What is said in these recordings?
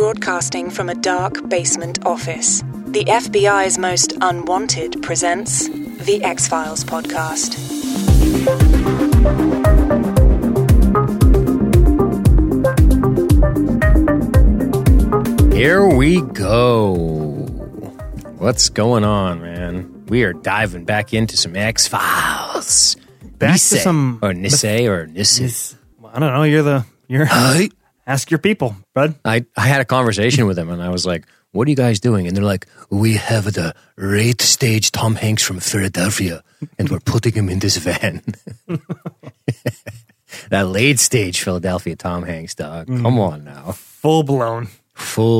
broadcasting from a dark basement office. The FBI's most unwanted presents the X-Files podcast. Here we go. What's going on, man? We are diving back into some X-Files. Back Nisei, to some... Or Nisei, or Nisei. I don't know, you're ask your people, bud. I had a conversation with them, and I was like, what are you guys doing? And they're like, we have the late stage Tom Hanks from Philadelphia, and we're putting him in this van. That late stage Philadelphia Tom Hanks, dog. Come on now. Full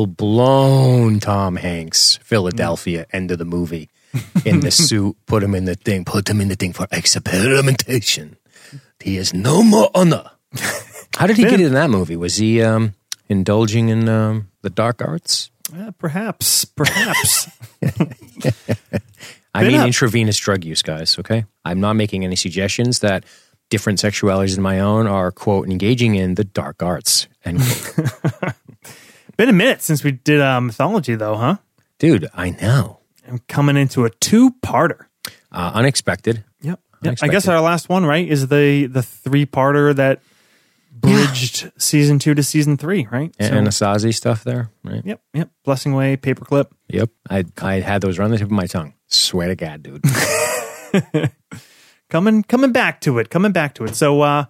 blown Tom Hanks, Philadelphia, end of the movie. In the suit, put him in the thing for experimentation. He is no more honor. How did he get in that movie? Was he indulging in the dark arts? Perhaps. I mean, intravenous drug use, guys, okay? I'm not making any suggestions that different sexualities than my own are, quote, engaging in the dark arts, end quote. Been a minute since we did mythology, though, huh? Dude, I know. I'm coming into a two-parter. Unexpected. Yep. I guess our last one, right, is the three-parter that bridged season 2 to season 3, right? And so, Anasazi stuff there, right? Yep. Blessing Way, Paperclip. Yep. I had those on the tip of my tongue. Swear to God, dude. Coming back to it. So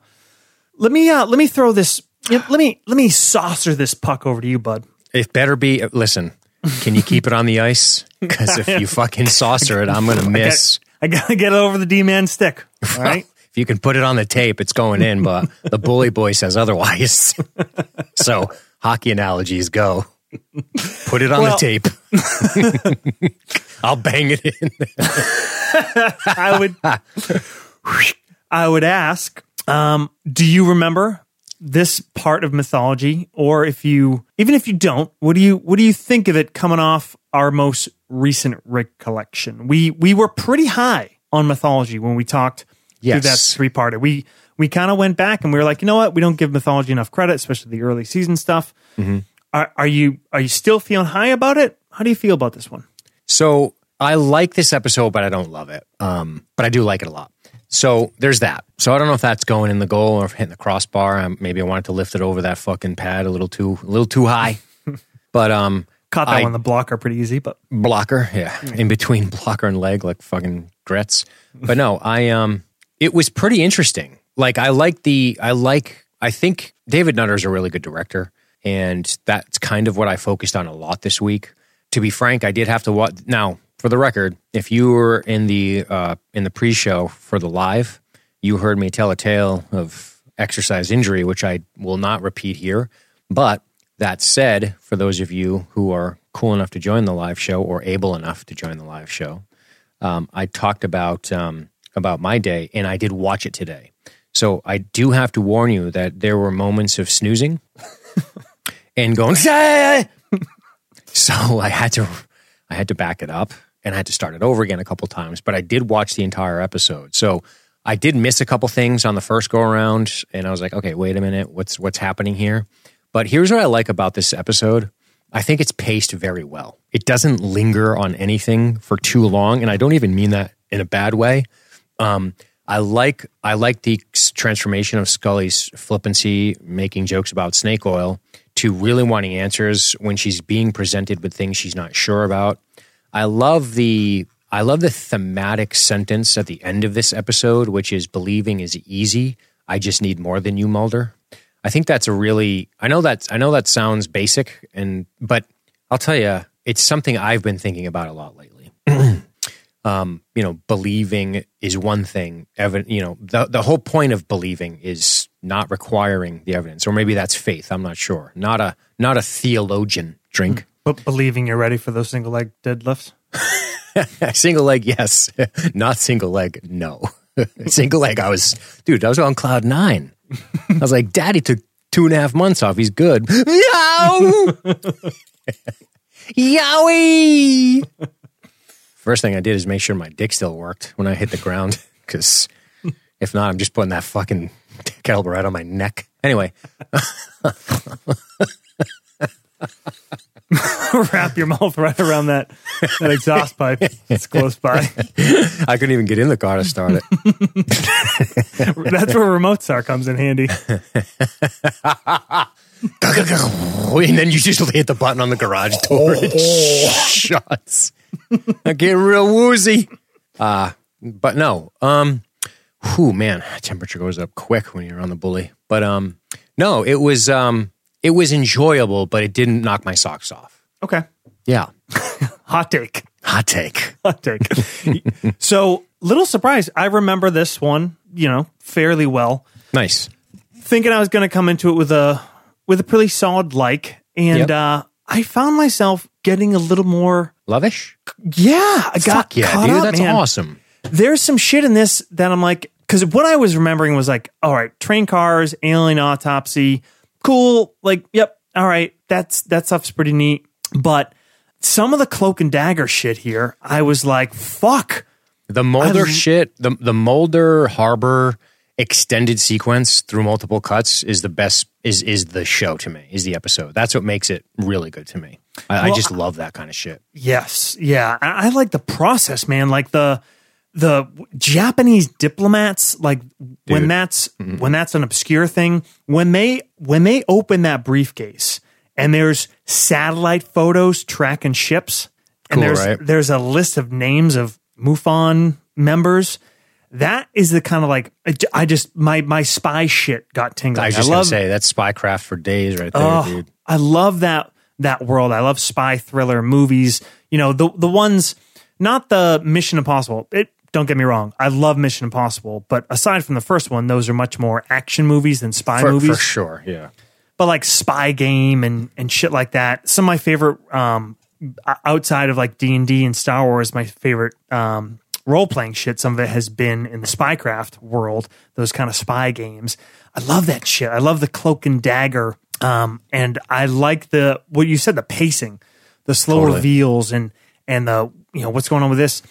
let me throw this. Let me saucer this puck over to you, bud. It better be. Listen, can you keep it on the ice? Because if you fucking saucer it, I'm gonna miss. I gotta get it over the D-man stick. All right. If you can put it on the tape, it's going in, but the bully boy says otherwise. So, hockey analogies go. Put it on the tape. I'll bang it in. I would ask, do you remember this part of mythology? Or even if you don't, what do you think of it coming off our most recent recollection? We were pretty high on mythology when we talked. Yes. Through that three-parter. We kind of went back and we were like, you know what? We don't give mythology enough credit, especially the early season stuff. Mm-hmm. Are you still feeling high about it? How do you feel about this one? So I like this episode, but I don't love it. But I do like it a lot. So there's that. So I don't know if that's going in the goal or hitting the crossbar. Maybe I wanted to lift it over that fucking pad a little too high. But caught that one. The blocker pretty easy, but blocker, yeah, in between blocker and leg, like fucking Gretz. But no, it was pretty interesting. Like, I think David Nutter is a really good director, and that's kind of what I focused on a lot this week. To be frank, I did have to watch. Now, for the record, if you were in the pre-show for the live, you heard me tell a tale of exercise injury, which I will not repeat here. But that said, for those of you who are cool enough to join the live show or able enough to join the live show, I talked about my day, and I did watch it today. So I do have to warn you that there were moments of snoozing and going, so I had to back it up, and I had to start it over again a couple times, but I did watch the entire episode. So I did miss a couple things on the first go around, and I was like, okay, wait a minute, what's happening here? But here's what I like about this episode. I think it's paced very well. It doesn't linger on anything for too long, and I don't even mean that in a bad way. I like the transformation of Scully's flippancy, making jokes about snake oil, to really wanting answers when she's being presented with things she's not sure about. I love the thematic sentence at the end of this episode, which is, believing is easy. I just need more than you, Mulder. I think that's a really, I know that sounds basic, but I'll tell you, it's something I've been thinking about a lot lately. Believing is one thing. The whole point of believing is not requiring the evidence, or maybe that's faith. I'm not sure. Not a theologian drink. But believing you're ready for those single leg deadlifts. Single leg, yes. Not single leg, no. Single leg, I was on cloud 9. I was like, Daddy took 2.5 months off. He's good. No. Yowie. First thing I did is make sure my dick still worked when I hit the ground, because if not, I'm just putting that fucking kettlebell right on my neck. Anyway. your mouth right around that exhaust pipe that's close by. I couldn't even get in the car to start it. That's where remote star comes in handy. And then you just hit the button on the garage door. It shuts. I get real woozy. But no. Man, temperature goes up quick when you're on the bully. But no, it was enjoyable, but it didn't knock my socks off. Okay. Yeah. Hot take. So, little surprise. I remember this one, fairly well. Nice. Thinking I was going to come into it with a pretty solid like, and yep. I found myself getting a little more... Lovish? Yeah. I got caught dude, up, that's man. Awesome. There's some shit in this that I'm like... Because what I was remembering was like, all right, train cars, alien autopsy... Cool, like, yep, all right, that stuff's pretty neat. But some of the cloak and dagger shit here, I was like, fuck. The Mulder shit, the Mulder Harbor extended sequence through multiple cuts is the best, is the show to me, is the episode. That's what makes it really good to me. I just love that kind of shit. Yes, yeah. I like the process, man, like the Japanese diplomats, like dude. when that's an obscure thing, when they open that briefcase and there's satellite photos tracking ships and cool, there's a list of names of MUFON members, that is the kind of like I just my spy shit got tingling. I was just gonna say that's spycraft for days right there, dude. I love that world. I love spy thriller movies. The ones, not the Mission Impossible. Don't get me wrong. I love Mission Impossible, but aside from the first one, those are much more action movies than spy movies. For sure, yeah. But like Spy Game and shit like that. Some of my favorite, outside of like D&D and Star Wars, my favorite role-playing shit, some of it has been in the spycraft world, those kind of spy games. I love that shit. I love the cloak and dagger. And I like what you said, the pacing, the slow reveals and the, what's going on with this.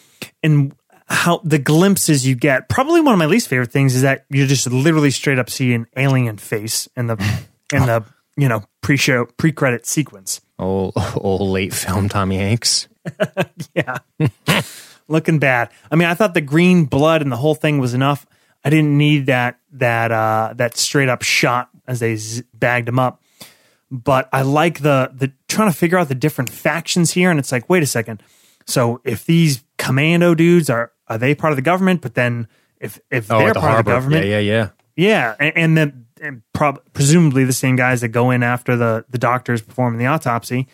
And how the glimpses you get, probably one of my least favorite things is that you just literally straight up see an alien face in the pre-show pre-credit sequence. Old late film Tommy Hanks. Yeah. Looking bad. I mean, I thought the green blood and the whole thing was enough. I didn't need that straight up shot as they bagged him up. But I like the trying to figure out the different factions here, and it's like, wait a second. So if these commando dudes are they part of the government? But then if they're part of the government, yeah. And then presumably the same guys that go in after the doctors performing the autopsy,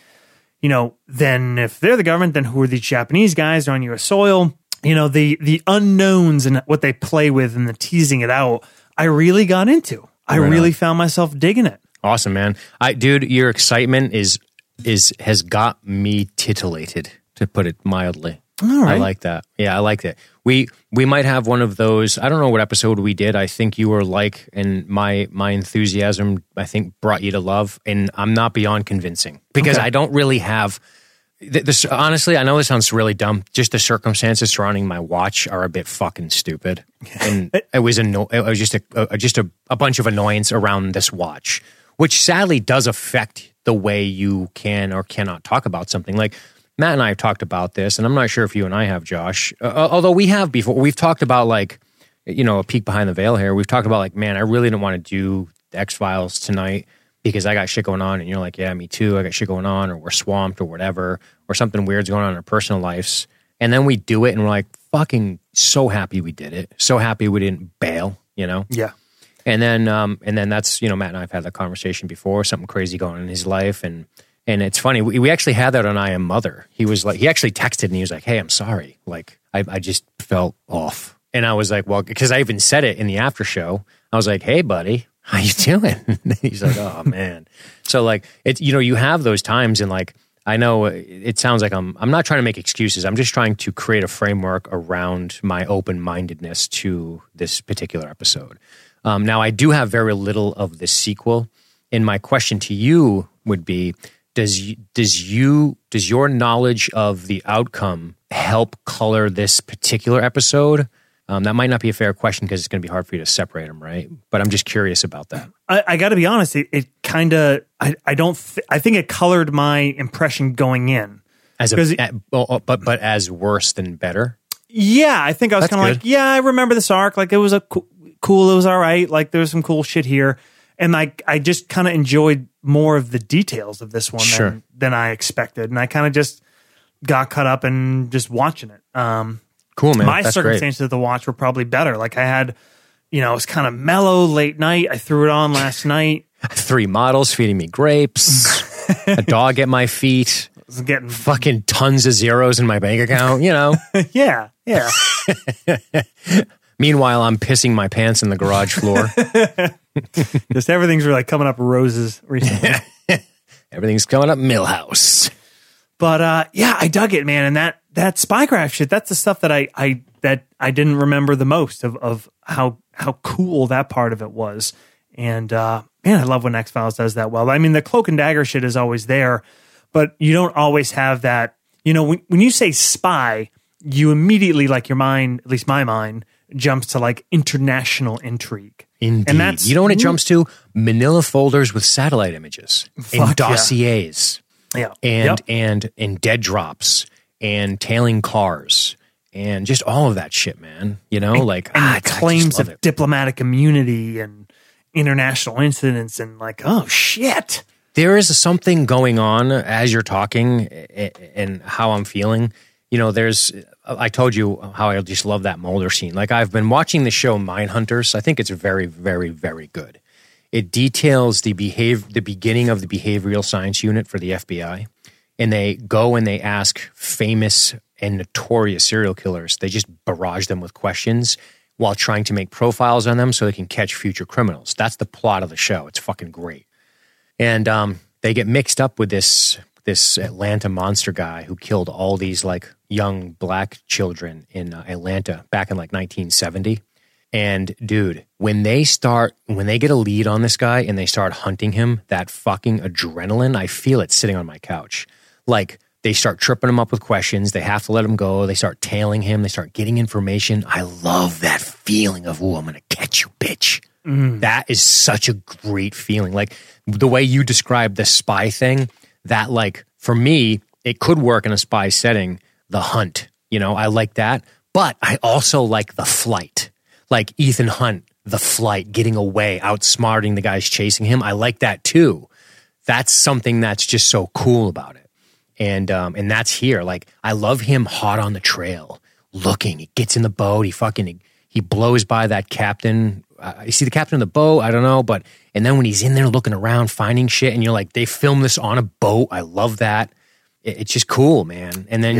then if they're the government, then who are these Japanese guys? They're on U.S. soil, the unknowns and what they play with and the teasing it out. I really got into. I right really on. Found myself digging it. Awesome, man. Your excitement has got me titillated, to put it mildly. All right. I like that. Yeah, I like it. We might have one of those. I don't know what episode we did. I think you were like, and my enthusiasm, I think, brought you to love. And I'm not beyond convincing because I don't really have. This, honestly, I know this sounds really dumb. Just the circumstances surrounding my watch are a bit fucking stupid, and it was just a bunch of annoyance around this watch, which sadly does affect the way you can or cannot talk about something like. Matt and I have talked about this, and I'm not sure if you and I have, Josh. Although we have before. We've talked about, like, a peek behind the veil here. We've talked about, like, man, I really don't want to do the X-Files tonight because I got shit going on. And you're like, yeah, me too. I got shit going on, or we're swamped or whatever, or something weird's going on in our personal lives. And then we do it, and we're like, fucking so happy we did it. So happy we didn't bail, Yeah. And then that's, Matt and I have had that conversation before, something crazy going on in his life, And it's funny, we actually had that on I Am Mother. He was like, he actually texted and he was like, hey, I'm sorry. Like, I just felt off. And I was like, well, because I even said it in the after show. I was like, hey, buddy, how you doing? And he's like, oh, man. So, like, it's, you have those times and, like, I know it sounds like I'm not trying to make excuses. I'm just trying to create a framework around my open-mindedness to this particular episode. Now, I do have very little of the sequel. And my question to you would be, does your knowledge of the outcome help color this particular episode? That might not be a fair question because it's going to be hard for you to separate them, right? But I'm just curious about that. I got to be honest. It kind of I think it colored my impression going in. But as worse than better? Yeah, I think I was kind of like, yeah, I remember this arc. Like, it was a cool, it was all right. Like, there was some cool shit here. And like, I just kind of enjoyed more of the details of this one than I expected. And I kind of just got caught up in just watching it. Cool, man. My circumstances of the watch were probably better. Like, I had, it was kind of mellow late night. I threw it on last night. 3 models feeding me grapes. A dog at my feet. I was getting fucking tons of zeros in my bank account, Yeah. Yeah. Meanwhile, I'm pissing my pants in the garage floor. Just everything's really coming up roses recently. Everything's coming up Millhouse. But yeah, I dug it, man. And that spycraft shit, that's the stuff that I didn't remember the most of how cool that part of it was. And man, I love when X-Files does that well. I mean, the cloak and dagger shit is always there, but you don't always have that. When you say spy, you immediately, like, your mind, at least my mind, jumps to like international intrigue. Indeed. And that's, you know what it jumps to? Manila folders with satellite images and dossiers. Yeah. And dead drops and tailing cars and just all of that shit, man. Claims of diplomatic immunity and international incidents and like, oh shit. There is something going on as you're talking and how I'm feeling. I told you how I just love that Mulder scene. Like, I've been watching the show Mindhunters. I think it's very, very, very good. It details the beginning of the behavioral science unit for the FBI. And they go and they ask famous and notorious serial killers. They just barrage them with questions while trying to make profiles on them so they can catch future criminals. That's the plot of the show. It's fucking great. And they get mixed up with this Atlanta monster guy who killed all these like young black children in Atlanta back in like 1970. And dude, when they get a lead on this guy and they start hunting him, that fucking adrenaline, I feel it sitting on my couch. Like, they start tripping him up with questions. They have to let him go. They start tailing him. They start getting information. I love that feeling of, ooh, I'm going to catch you, bitch. Mm. That is such a great feeling. Like, the way you describe the spy thing, that, like, for me, it could work in a spy setting, the hunt. I like that. But I also like the flight. Like Ethan Hunt, the flight, getting away, outsmarting the guys chasing him. I like that too. That's something that's just so cool about it. And that's here. Like, I love him hot on the trail, looking. He gets in the boat. He blows by that captain. You see the captain in the boat? I don't know. And then when he's in there looking around, finding shit, and you're like, they filmed this on a boat. I love that. It's just cool, man. And then,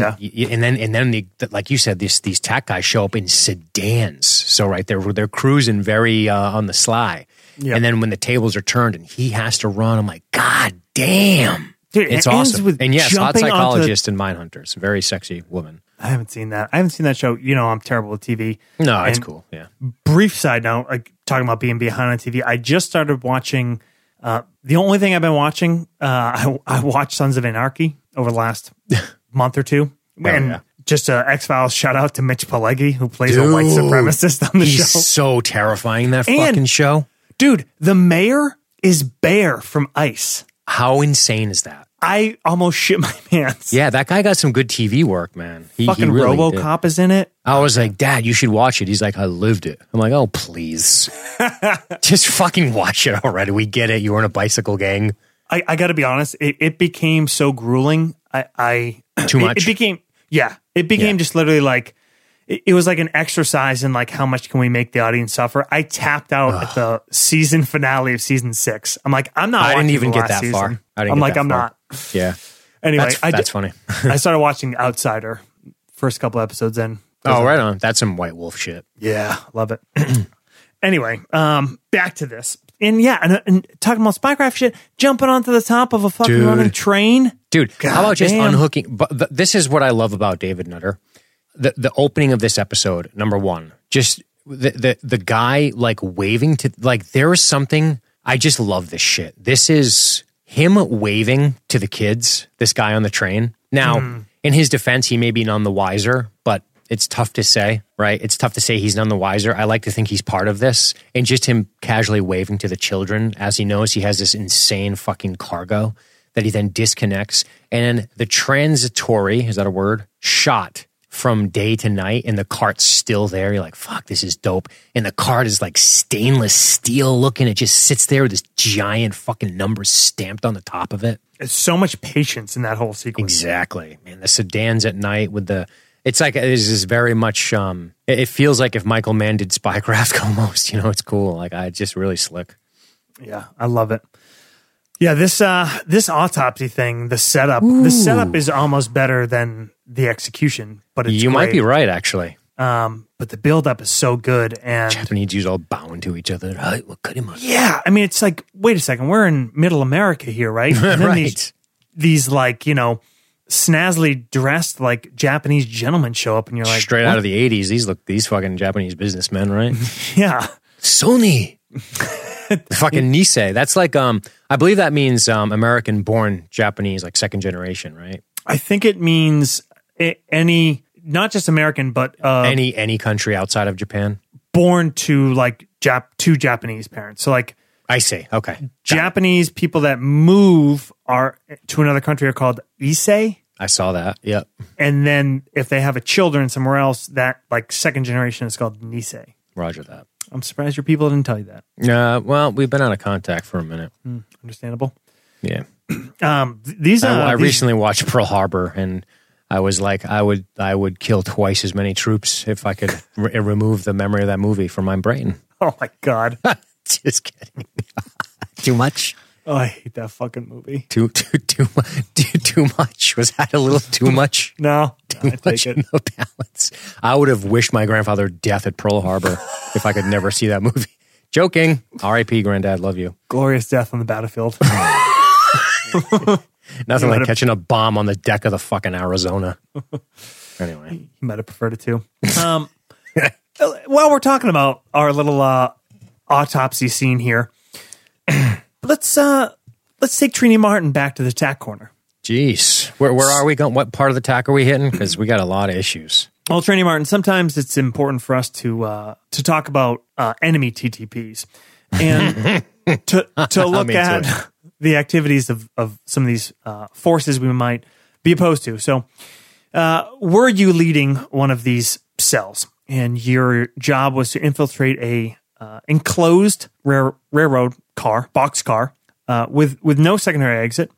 like you said, these tack guys show up in sedans. So right there, they're cruising very on the sly. Yeah. And then when the tables are turned and he has to run, I'm like, God damn. Dude, it's awesome. And yes, hot psychologist and Mindhunters. Very sexy woman. I haven't seen that. I haven't seen that show. I'm terrible with TV. No, it's cool. Yeah. Brief side note, like, talking about being behind on TV, I just started watching. The only thing I've been watching, I watched Sons of Anarchy over the last month or two. Just an X-Files shout out to Mitch Pileggi, who plays a white supremacist on the show. He's so terrifying, that fucking show. Dude, the mayor is Bear from Ice. How insane is that? I almost shit my pants. Yeah, that guy got some good TV work, man. He really RoboCop did. Is in it. I was like, Dad, you should watch it. He's like, I lived it. I'm like, oh, please. Just fucking watch it already. We get it. You were in a bicycle gang. I got to be honest. It became so grueling. Too much? It became just literally like, it was like an exercise in like, how much can we make the audience suffer? I tapped out at the season finale of season 6. I'm like, I'm not. I didn't even get that season. Far. I'm not. Yeah. Anyway, that's funny. I started watching Outsider, first couple episodes in. Oh, right on. That's some White Wolf shit. Yeah, love it. Anyway, back to this. And yeah, and talking about spycraft shit, jumping onto the top of a fucking running train. Dude, God, how about just unhooking? But this is what I love about David Nutter. The opening of this episode, number one, just the guy like waving to, like, there is something, I just love this shit. This is him waving to the kids, this guy on the train. Now, in his defense, he may be none the wiser, but it's tough to say, right? It's tough to say he's none the wiser. I like to think he's part of this. And just him casually waving to the children as he knows he has this insane fucking cargo that he then disconnects. And the transitory, is that a word? Shot from day to night, and the cart's still there. You're like, fuck, this is dope. And the cart is like stainless steel looking. It just sits there with this giant fucking number stamped on the top of it. There's so much patience in that whole sequence. Exactly. Man, the sedans at night with the... It's like, this is very much, it feels like if Michael Mann did Spycraft almost, you know, it's cool. Like, it's just really slick. Yeah, I love it. Yeah, this autopsy thing, the setup is almost better than the execution, but it's You might be right, actually. But the buildup is so good, and Japanese dudes all bowing to each other. Right, we'll cut him up. Yeah, I mean, it's like, wait a second, we're in middle America here, right? And then right. These like, you know, snazzily dressed like Japanese gentlemen show up, and you're like, straight what? Out of the 80s, these fucking Japanese businessmen, right? Yeah. Sony. Fucking Nisei. That's like, I believe that means American born Japanese, like second generation, right? I think it means any, not just American, but any country outside of Japan. Born to like two Japanese parents. So like, I see. Okay. Japanese people that move to another country are called Issei. I saw that. Yep. And then if they have a children somewhere else, that like second generation is called Nisei. Roger that. I'm surprised your people didn't tell you that. Well, we've been out of contact for a minute. Understandable. Yeah. I recently watched Pearl Harbor, and I was like, I would kill twice as many troops if I could remove the memory of that movie from my brain. Oh my God. Just kidding. Too much? Oh, I hate that fucking movie. Too much. Was that a little too much? No. Too much in the balance. I would have wished my grandfather death at Pearl Harbor if I could never see that movie. Joking. R.I.P. Granddad, love you. Glorious death on the battlefield. Nothing like catching a bomb on the deck of the fucking Arizona. Anyway. You might have preferred it too. While we're talking about our little... autopsy scene here. Let's take Trini Martin back to the tack corner. Jeez, where are we going? What part of the tack are we hitting? Because we got a lot of issues. Well, Trini Martin, sometimes it's important for us to talk about enemy TTPs and to look at the activities of some of these forces we might be opposed to. So, were you leading one of these cells, and your job was to infiltrate a enclosed railroad car, box car, with no secondary exit.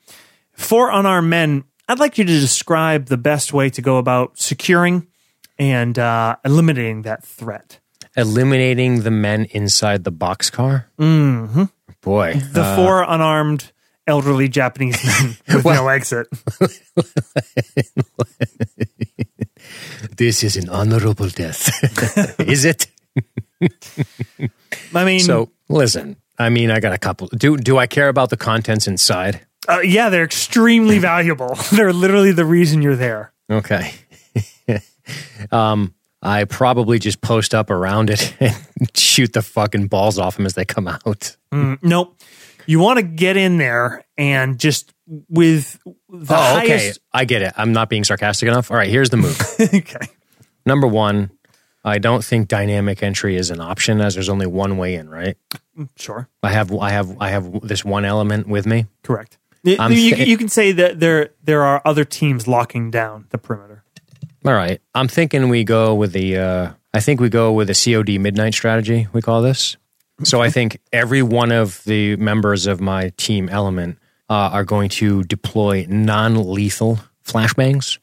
4 unarmed men, I'd like you to describe the best way to go about securing and eliminating that threat. Eliminating the men inside the box car? Mm-hmm. Boy. The 4 unarmed elderly Japanese men with no exit. This is an honorable death. Is it? I mean, so listen, I mean, I got a couple. Do I care about the contents inside? Yeah, they're extremely valuable. They're literally the reason you're there. Okay. I probably just post up around it and shoot the fucking balls off them as they come out. Nope. You want to get in there and just with the highest... Okay. I get it. I'm not being sarcastic enough. All right, here's the move. Okay. Number 1. I don't think dynamic entry is an option, as there's only one way in, right? Sure. I have this one element with me. Correct. You can say that there are other teams locking down the perimeter. All right. I'm thinking we go with the COD midnight strategy, we call this. So I think every one of the members of my team element are going to deploy non-lethal flashbangs.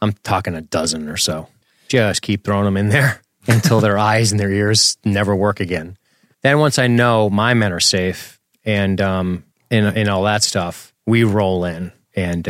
I'm talking a dozen or so. Just keep throwing them in there until their eyes and their ears never work again. Then once I know my men are safe and all that stuff, we roll in. And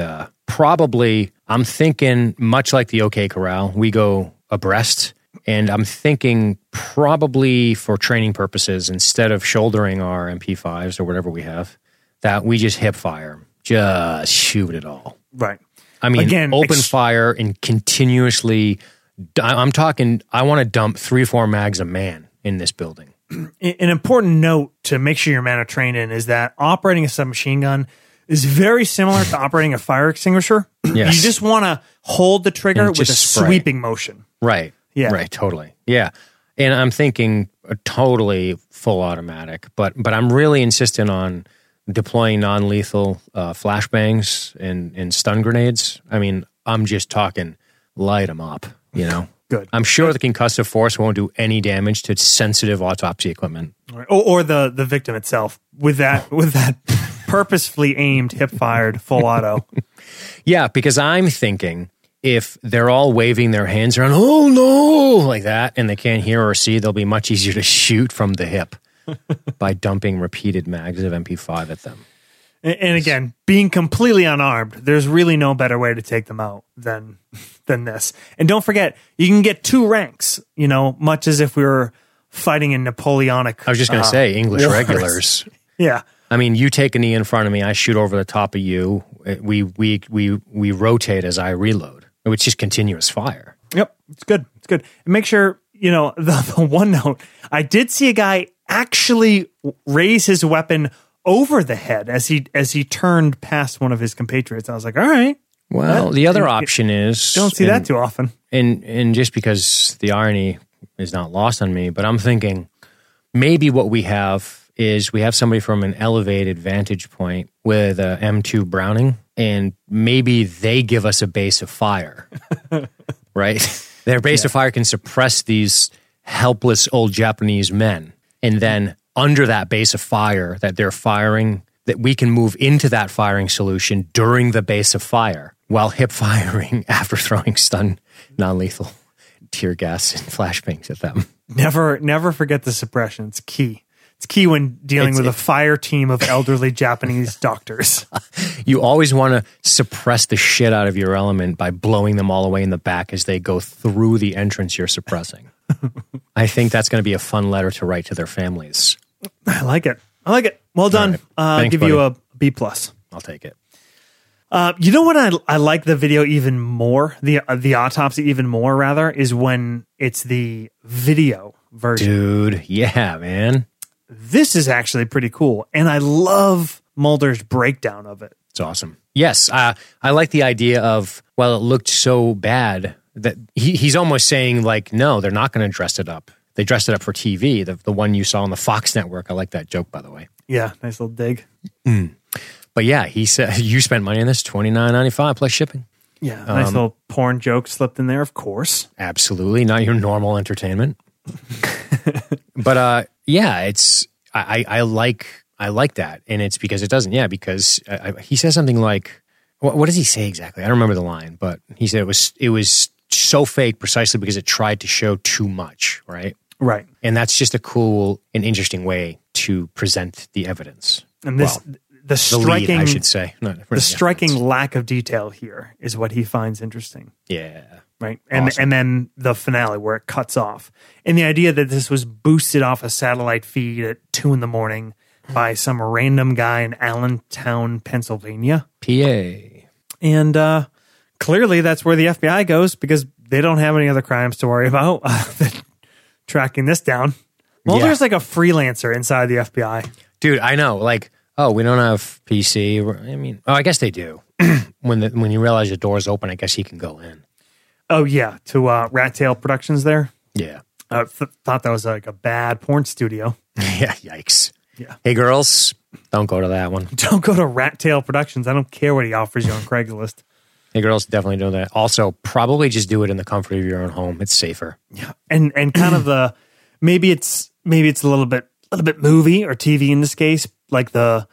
probably, I'm thinking, much like the OK Corral, we go abreast. And I'm thinking probably for training purposes, instead of shouldering our MP5s or whatever we have, that we just hip fire them. Just shoot it all. Right. I mean, again, open fire and continuously... I'm talking, I want to dump 3 or 4 mags a man in this building. An important note to make sure your men are trained in is that operating a submachine gun is very similar to operating a fire extinguisher. Yes. You just want to hold the trigger with a sweeping motion. Right. Yeah. Right, totally. Yeah. And I'm thinking a totally full automatic, but I'm really insistent on deploying non-lethal flashbangs and stun grenades. I mean, I'm just talking light them up, you know? Good. I'm sure the concussive force won't do any damage to sensitive autopsy equipment. Right. Or the victim itself with that purposefully aimed, hip-fired, full auto. Yeah, because I'm thinking if they're all waving their hands around, oh no, like that, and they can't hear or see, they'll be much easier to shoot from the hip by dumping repeated mags of MP5 at them. And again, being completely unarmed, there's really no better way to take them out than this. And don't forget, you can get 2 ranks, you know, much as if we were fighting in Napoleonic. I was just going to say, English wars. Regulars. Yeah. I mean, you take a knee in front of me, I shoot over the top of you. We rotate as I reload. It's just continuous fire. Yep. It's good. It's good. And make sure, you know, the one note, I did see a guy actually raise his weapon over the head as he turned past one of his compatriots. I was like, all right. Well, the other option is... Don't see that too often. And just because the irony is not lost on me, but I'm thinking maybe what we have is we have somebody from an elevated vantage point with a M2 Browning, and maybe they give us a base of fire, right? Their base of fire can suppress these helpless old Japanese men. And then under that base of fire that they're firing, that we can move into that firing solution during the base of fire while hip firing after throwing stun, non-lethal tear gas and flashbangs at them. Never forget the suppression. It's key. It's key when dealing with a fire team of elderly Japanese doctors. You always want to suppress the shit out of your element by blowing them all away in the back as they go through the entrance you're suppressing. I think that's going to be a fun letter to write to their families. I like it. Well done. Right. Thanks, give buddy. You a B+. I'll take it. You know what I like the video even more, the autopsy even more, rather, is when it's the video version. Dude, yeah, man. This is actually pretty cool, and I love Mulder's breakdown of it. It's awesome. Yes, I like the idea of, well, it looked so bad that he's almost saying, like, no, they're not going to dress it up. They dressed it up for TV, the one you saw on the Fox network. I like that joke, by the way. Yeah, nice little dig. Mm. But yeah, he said, you spent money on this, $29.95 plus shipping. Yeah, nice little porn joke slipped in there, of course. Absolutely, not your normal entertainment. But yeah, it's I like that, and it's because it doesn't. Yeah, because he says something like, "What does he say exactly?" I don't remember the line, but he said it was so fake precisely because it tried to show too much, right? Right, and that's just a cool and interesting way to present the evidence. And this the striking lack of detail here is what he finds interesting. Yeah. Right. And awesome. And then the finale where it cuts off. And the idea that this was boosted off a satellite feed at 2 a.m. by some random guy in Allentown, Pennsylvania. PA. And clearly that's where the FBI goes because they don't have any other crimes to worry about than tracking this down. Mulder's like a freelancer inside the FBI. Dude, I know. Like, oh, we don't have PC. I mean, oh, I guess they do. When you realize the door's open, I guess he can go in. Oh, yeah, to Rat Tail Productions there. Yeah. I thought that was like a bad porn studio. Yeah, yikes. Yeah. Hey, girls, don't go to that one. Don't go to Rat Tail Productions. I don't care what he offers you on Craigslist. Hey, girls, definitely do that. Also, probably just do it in the comfort of your own home. It's safer. Yeah, and kind of the, maybe it's a little bit movie or TV in this case, like the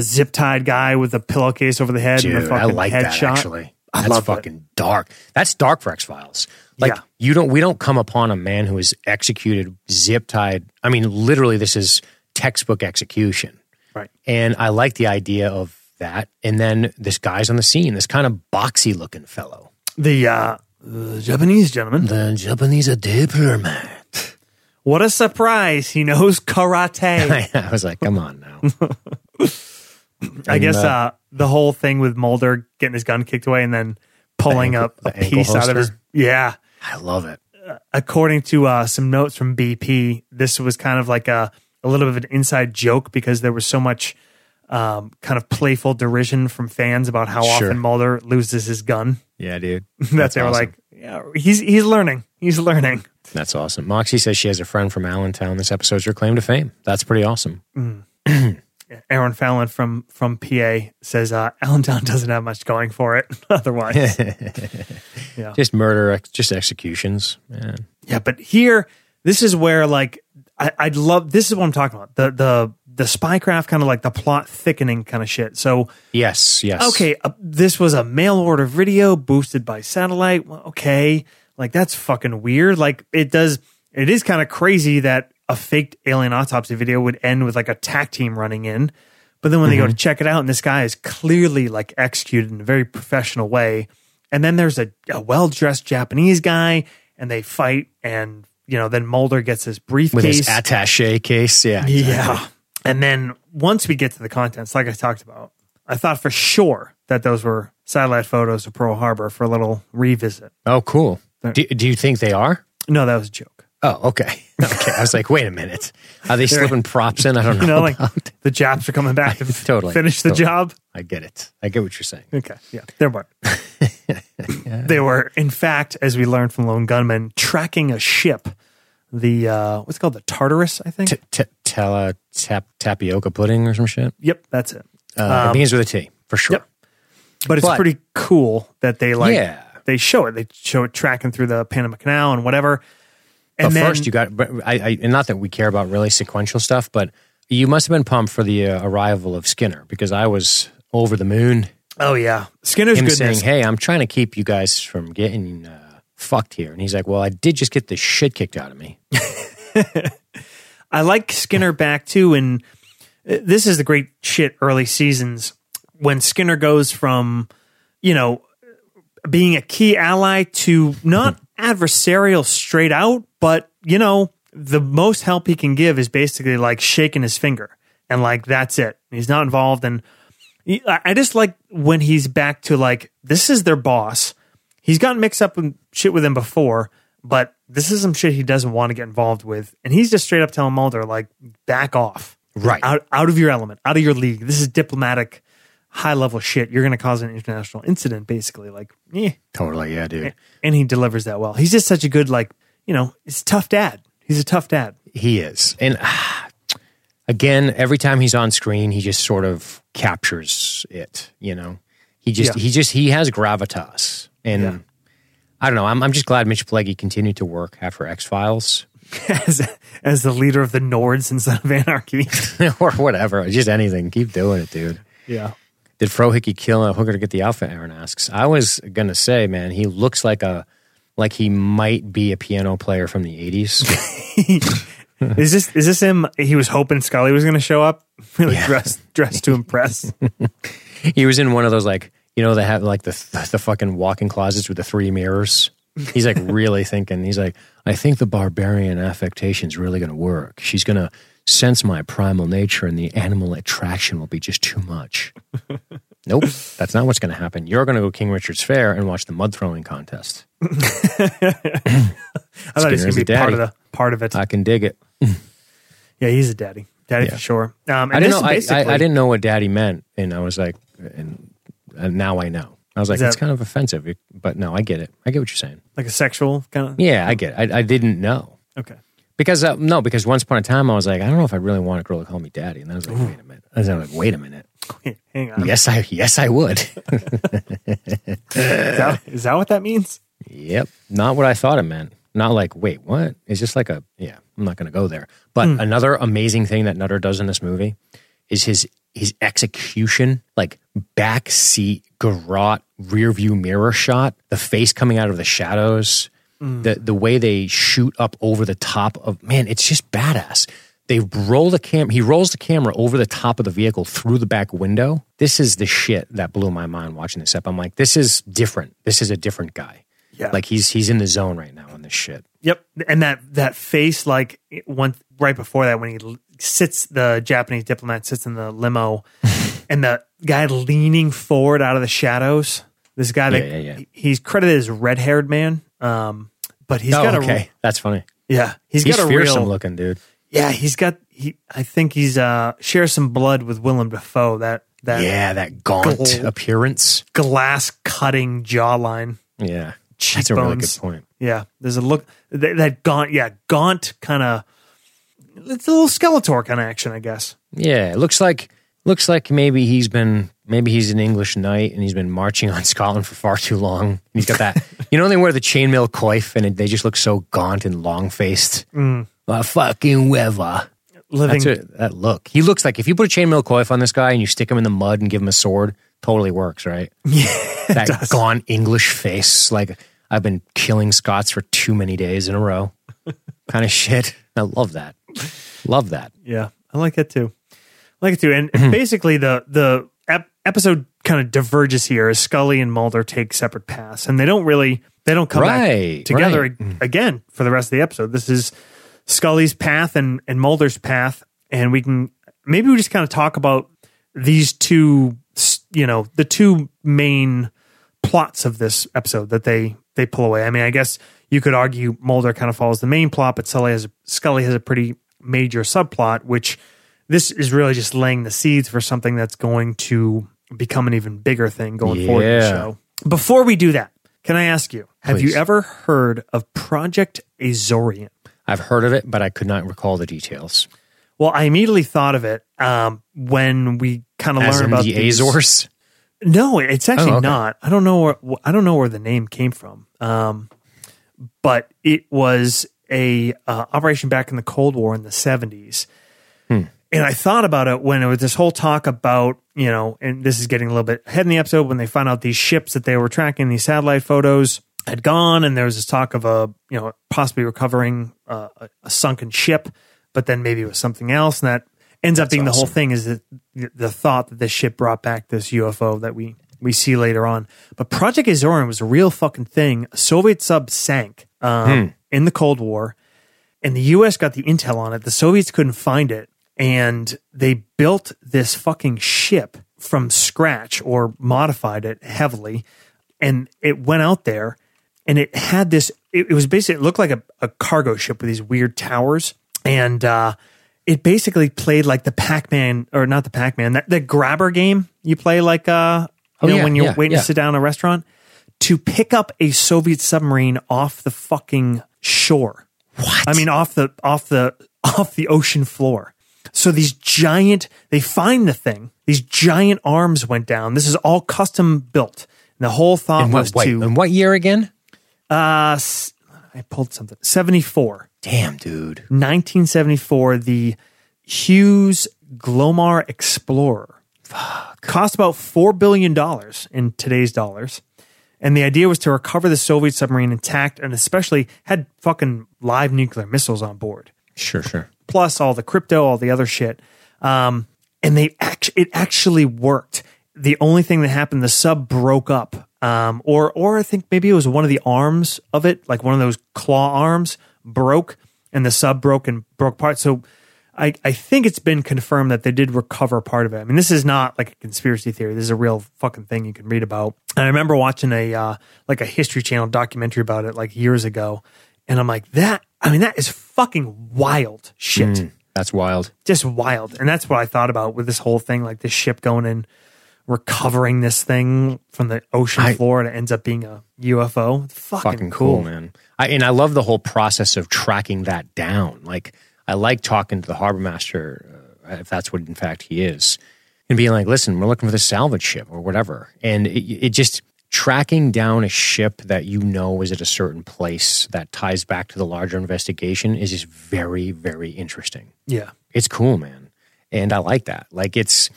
zip-tied guy with the pillowcase over the head. Dude, and the fucking I like headshot. That, actually. That's fucking dark. That's dark for X-Files. Like we don't come upon a man who is executed zip-tied. I mean, literally, this is textbook execution. Right. And I like the idea of that. And then this guy's on the scene, this kind of boxy-looking fellow. The Japanese gentleman. The Japanese diplomat. What a surprise. He knows karate. I was like, come on now. I guess the whole thing with Mulder getting his gun kicked away and then pulling up a piece out of his... Yeah. I love it. According to some notes from BP, this was kind of like a little bit of an inside joke because there was so much kind of playful derision from fans about how often Mulder loses his gun. Yeah, dude. That's they were awesome. Like, yeah, he's learning. He's learning. That's awesome. Moxie says she has a friend from Allentown. This episode's her claim to fame. That's pretty awesome. Mm. Aaron Fallon from PA says Allentown doesn't have much going for it otherwise. Yeah. Just murder, just executions. Man. Yeah, but here, this is where like I'd love, this is what I'm talking about. The spycraft kind of like the plot thickening kind of shit. So yes. Okay, this was a mail order video boosted by satellite. Well, okay, like that's fucking weird. Like it is kind of crazy that a faked alien autopsy video would end with like a TAC team running in. But then when they go to check it out and this guy is clearly like executed in a very professional way. And then there's a well-dressed Japanese guy and they fight and, you know, then Mulder gets his briefcase. With his attaché case. Yeah. Exactly. Yeah. And then once we get to the contents, like I talked about, I thought for sure that those were satellite photos of Pearl Harbor for a little revisit. Oh, cool. Do you think they are? No, that was a joke. Oh, okay. I was like, wait a minute. Are they slipping props in? I don't know. You know, like the Japs are coming back to finish the job. I get it. I get what you're saying. Okay. Yeah. They weren't. They were, in fact, as we learned from Lone Gunman, tracking a ship. The, what's it called? The Tartarus, I think? Tapioca pudding or some shit? Yep. That's it. It begins with a T, for sure. Yep. But it's pretty cool that they like, they show it. They show it tracking through the Panama Canal and whatever. But first, you got, and not that we care about really sequential stuff, but you must have been pumped for the arrival of Skinner, because I was over the moon. Oh, yeah. Skinner's goodness. Saying, hey, I'm trying to keep you guys from getting fucked here. And he's like, well, I did just get the shit kicked out of me. I like Skinner back, too, and this is the great shit early seasons, when Skinner goes from, you know, being a key ally to not adversarial straight out, but you know, the most help he can give is basically like shaking his finger and like that's it. He's not involved. And I just like when he's back to like, this is their boss. He's gotten mixed up in shit with him before, but this is some shit he doesn't want to get involved with. And he's just straight up telling Mulder, like, back off. Right. Out of your element, out of your league. This is diplomatic, high level shit. You're going to cause an international incident, basically. Like, totally, yeah, dude. And he delivers that well. He's just such a good, like, you know, it's tough dad. He's a tough dad. He is. And again, every time he's on screen, he just sort of captures it. You know, he has gravitas. And I don't know. I'm just glad Mitch Pileggi continued to work after X-Files. as the leader of the Nords instead of Anarchy, or whatever, just anything. Keep doing it, dude. Yeah. Did Frohickey kill a hooker to get the alpha? Aaron asks. I was gonna say, man, he looks like he might be a piano player from the '80s. Is this him? He was hoping Scully was gonna show up, really dressed to impress. He was in one of those, like, you know, they have like the fucking walk-in closets with the three mirrors. He's like really thinking. He's like, I think the barbarian affectation's really gonna work. She's gonna sense my primal nature and the animal attraction will be just too much. Nope, that's not what's going to happen. You're going to go King Richard's Fair and watch the mud throwing contest. I thought he was going to be part of it. I can dig it. Yeah, he's a daddy. Daddy for sure. I didn't know. I didn't know what daddy meant, and I was like, and now I know. I was like, it's kind of offensive, but no, I get it. I get what you're saying. Like a sexual kind of. Yeah, I get it. I didn't know. Okay. Because once upon a time I was like, I don't know if I really want a girl to call me daddy, and I was like, wait a minute. Hang on. Yes, I would. is that what that means? Yep, not what I thought it meant. Not like, wait, what? It's just like I'm not going to go there. But another amazing thing that Nutter does in this movie is his execution, like backseat garrote rearview mirror shot, the face coming out of the shadows. The way they shoot up over the top of, man, it's just badass. They roll the camera. He rolls the camera over the top of the vehicle through the back window. This is the shit that blew my mind watching this up. I'm like, this is different. This is a different guy. Yeah, like he's in the zone right now on this shit. Yep, and that face, like one right before that when he sits, the Japanese diplomat sits in the limo, and the guy leaning forward out of the shadows. This guy, he's credited as red-haired man. But he's got okay. That's funny. Yeah, he's got a fearsome looking dude. Yeah, I think he's shares some blood with Willem Dafoe. That gaunt appearance, glass cutting jawline. Yeah, cheekbones. That's a really good point. Yeah, there's a look that gaunt. Yeah, gaunt kind of. It's a little Skeletor kind of action, I guess. Yeah, it looks like Looks like maybe he's an English knight and he's been marching on Scotland for far too long. And he's got that, you know, they wear the chainmail coif and they just look so gaunt and long-faced. Mm. My fucking weather. That look. He looks like, if you put a chainmail coif on this guy and you stick him in the mud and give him a sword, totally works, right? Yeah, that gaunt English face, like, I've been killing Scots for too many days in a row. Kind of shit. I love that. Love that. Yeah, I like that too. And basically the episode kind of diverges here as Scully and Mulder take separate paths, and they don't come back together again for the rest of the episode. This is Scully's path and Mulder's path, and we just kind of talk about these two, you know, the two main plots of this episode that they pull away. I mean, I guess you could argue Mulder kind of follows the main plot, but Scully has a pretty major subplot, which this is really just laying the seeds for something that's going to become an even bigger thing going forward in the show. Before we do that, can I ask you, have you ever heard of Project Azorian? I've heard of it, but I could not recall the details. Well, I immediately thought of it when we kind of learned about the Azores. No, it's actually not. I don't know where the name came from. But it was a operation back in the Cold War in the 70s. And I thought about it when it was this whole talk about, you know, and this is getting a little bit ahead in the episode, when they found out these ships that they were tracking, these satellite photos had gone, and there was this talk of possibly recovering a sunken ship, but then maybe it was something else, and that ends up being awesome. The whole thing is that the thought that this ship brought back this UFO that we see later on. But Project Azorian was a real fucking thing. A Soviet sub sank in the Cold War, and the U.S. got the intel on it. The Soviets couldn't find it. And they built this fucking ship from scratch, or modified it heavily, and it went out there, and it had this, it was basically, it looked like a cargo ship with these weird towers, and it basically played like the Pac-Man, or not the Pac-Man, the grabber game you play like when you're waiting to sit down in a restaurant, to pick up a Soviet submarine off the fucking shore. What? I mean, off the ocean floor. So they find the thing. These giant arms went down. This is all custom built. And the whole thought in what year again? I pulled something. 1974. Damn, dude. 1974, the Hughes Glomar Explorer. Fuck. Cost about $4 billion in today's dollars. And the idea was to recover the Soviet submarine intact, and especially had fucking live nuclear missiles on board. Sure. Plus all the crypto, all the other shit. And it actually worked. The only thing that happened, the sub broke up. Or I think maybe it was one of the arms of it, like one of those claw arms broke, and the sub broke apart. So I think it's been confirmed that they did recover part of it. I mean, this is not like a conspiracy theory. This is a real fucking thing you can read about. And I remember watching a History Channel documentary about it like years ago. And I'm like, that is fucking wild shit. That's wild. Just wild. And that's what I thought about with this whole thing, like this ship going in, recovering this thing from the ocean floor, and it ends up being a UFO. It's fucking cool, man. I love the whole process of tracking that down. Like, I like talking to the harbor master, if that's what in fact he is, and being like, listen, we're looking for this salvage ship or whatever. And it just... tracking down a ship that you know is at a certain place that ties back to the larger investigation is just very, very interesting. Yeah. It's cool, man. And I like that. Like, it's,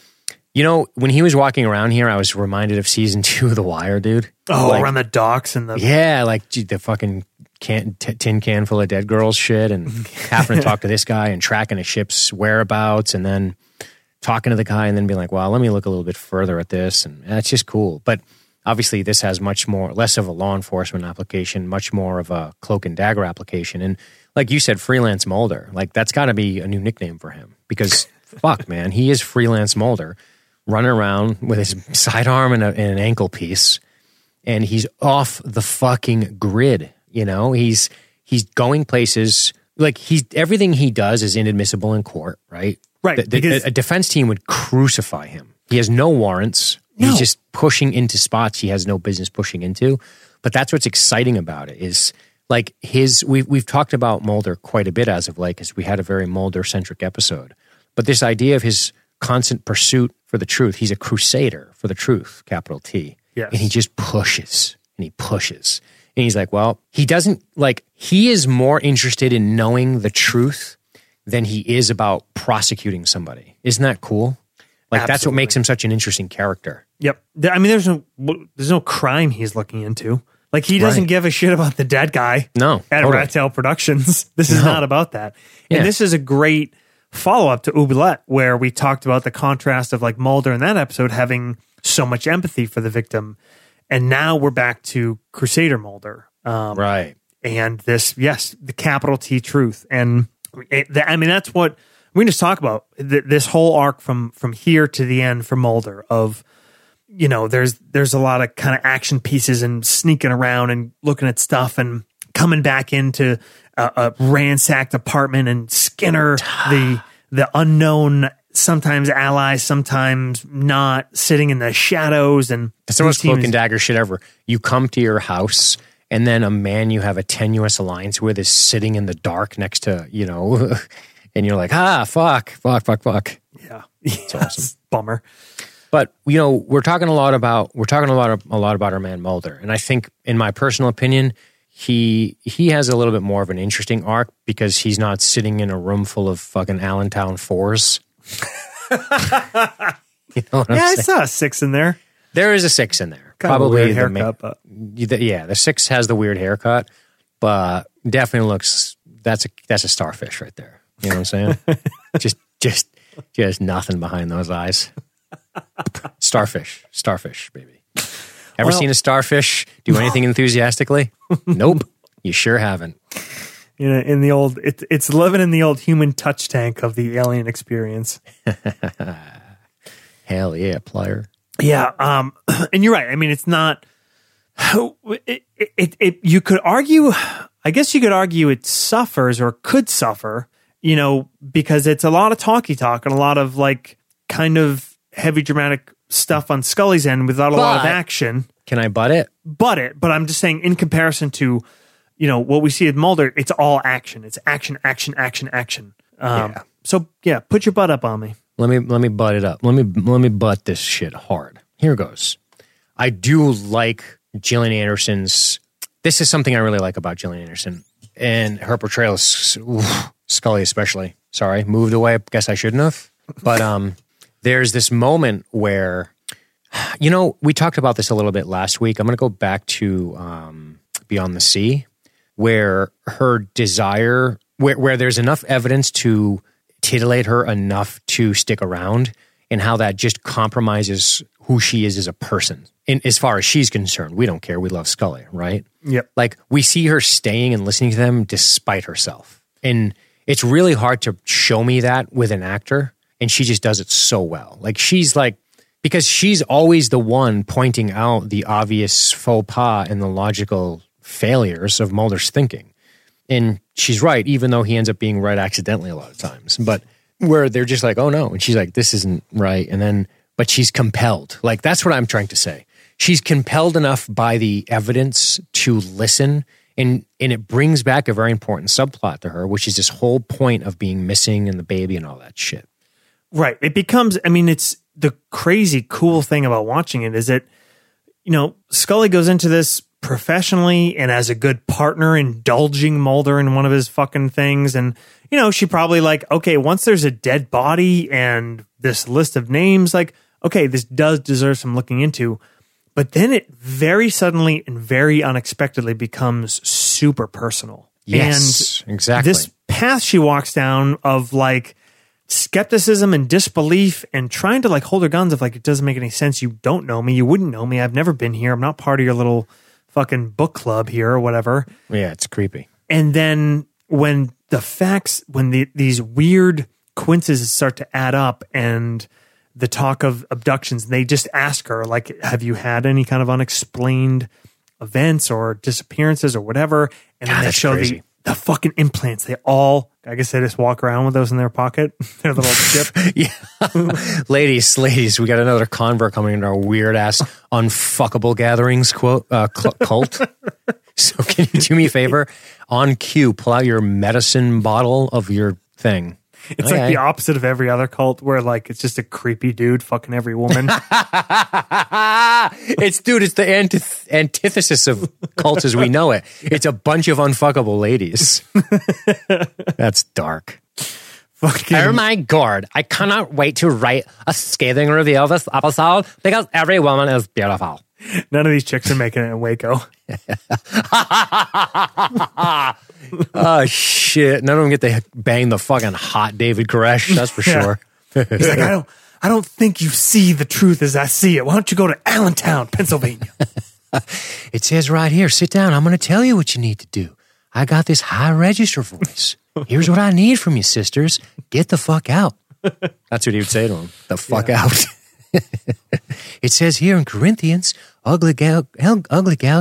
you know, when he was walking around here, I was reminded of season 2 of The Wire, dude. Oh, like, around the docks and the... Yeah, like the fucking tin can full of dead girls shit, and having to talk to this guy and tracking a ship's whereabouts, and then talking to the guy and then being like, well, let me look a little bit further at this. And that's just cool. But... obviously, this has less of a law enforcement application, much more of a cloak and dagger application. And like you said, Freelance Mulder, like that's got to be a new nickname for him, because fuck, man, he is Freelance Mulder, running around with his sidearm and an ankle piece, and he's off the fucking grid. You know, he's going places. Like everything he does is inadmissible in court, right? Right. A defense team would crucify him. He has no warrants. No. He's just pushing into spots he has no business pushing into. But that's what's exciting about it, is like we've talked about Mulder quite a bit as of late, because we had a very Mulder-centric episode. But this idea of his constant pursuit for the truth. He's a crusader for the truth, capital T. Yes. And he just pushes and he pushes. And he's like, well, he doesn't, like, he is more interested in knowing the truth than he is about prosecuting somebody. Isn't that cool? Like, absolutely. That's what makes him such an interesting character. Yep. I mean, there's no crime he's looking into. Like, he doesn't give a shit about the dead guy. No. At Rat Tail Productions. This is not about that. Yeah. And this is a great follow-up to Oubliette, where we talked about the contrast of, like, Mulder in that episode having so much empathy for the victim. And now we're back to Crusader Mulder. Right. And this, yes, the capital T truth. And, I mean, that's what... We can just talk about this whole arc from here to the end for Mulder of, you know, there's a lot of kind of action pieces and sneaking around and looking at stuff and coming back into a ransacked apartment, and Skinner, the unknown, sometimes ally, sometimes not, sitting in the shadows. And that's the most cloak and dagger shit ever. You come to your house, and then a man you have a tenuous alliance with is sitting in the dark next to, you know... And you're like, fuck. Yeah. It's awesome. Bummer. But, you know, we're talking a lot about our man Mulder. And I think, in my personal opinion, he has a little bit more of an interesting arc because he's not sitting in a room full of fucking Allentown 4s. You know what I'm saying? I saw a 6 in there. There is a 6 in there. Kind probably of a weird haircut, the 6 has the weird haircut, but definitely looks, that's a starfish right there. You know what I'm saying? just nothing behind those eyes. Starfish, baby. Ever seen a starfish do anything enthusiastically? Nope. You sure haven't. You know, in the old, it's living in the old human touch tank of the alien experience. Hell yeah, player. Yeah, and you're right. I mean, it's not. You could argue. I guess you could argue it suffers or could suffer. You know, because it's a lot of talky talk and a lot of, like, kind of heavy dramatic stuff on Scully's end without a lot of action. Can I butt it? Butt it. But I'm just saying, in comparison to, you know, what we see at Mulder, it's all action. It's action. Yeah. So, yeah, put your butt up on me. Let me butt it up. Let me butt this shit hard. Here goes. I do like Gillian Anderson's... This is something I really like about Gillian Anderson. And her portrayal is... Scully especially. Sorry, moved away. I guess I shouldn't have. But there's this moment where, you know, we talked about this a little bit last week. I'm going to go back to Beyond the Sea, where her desire, where there's enough evidence to titillate her enough to stick around, and how that just compromises who she is as a person. And as far as she's concerned, we don't care. We love Scully, right? Yep. Like, we see her staying and listening to them despite herself. And it's really hard to show me that with an actor, and she just does it so well. Like, she's like, because she's always the one pointing out the obvious faux pas and the logical failures of Mulder's thinking. And she's right, even though he ends up being right accidentally a lot of times. But where they're just like, oh no, and she's like, this isn't right. And then, but she's compelled. Like, that's what I'm trying to say. She's compelled enough by the evidence to listen. And it brings back a very important subplot to her, which is this whole point of being missing and the baby and all that shit. Right. It becomes, I mean, it's the crazy cool thing about watching it is that, you know, Scully goes into this professionally and as a good partner, indulging Mulder in one of his fucking things. And, you know, she probably like, okay, once there's a dead body and this list of names, like, okay, this does deserve some looking into. But then it very suddenly and very unexpectedly becomes super personal. Yes, and exactly. This path she walks down of like skepticism and disbelief and trying to like hold her guns of like, it doesn't make any sense. You don't know me. You wouldn't know me. I've never been here. I'm not part of your little fucking book club here or whatever. Yeah, it's creepy. And then when the facts, when these weird coincidences start to add up and... the talk of abductions, they just ask her, like, have you had any kind of unexplained events or disappearances or whatever? And then they show the fucking implants. They all, I guess they just walk around with those in their pocket. Their little chip. Yeah. Ladies, we got another convert coming into our weird-ass unfuckable gatherings cult. So can you do me a favor? On cue, pull out your medicine bottle of your thing. It's okay. Like the opposite of every other cult where like it's just a creepy dude fucking every woman. It's the antithesis of cults as we know it. It's a bunch of unfuckable ladies. That's dark. Fucking. Oh my God. I cannot wait to write a scathing review of this episode because every woman is beautiful. None of these chicks are making it in Waco. Oh, shit. None of them get to bang the fucking hot David Koresh. That's for sure. He's like, I don't think you see the truth as I see it. Why don't you go to Allentown, Pennsylvania? It says right here, sit down. I'm going to tell you what you need to do. I got this high register voice. Here's what I need from you, sisters. Get the fuck out. That's what he would say to him. The fuck out. It says here in Corinthians, ugly gal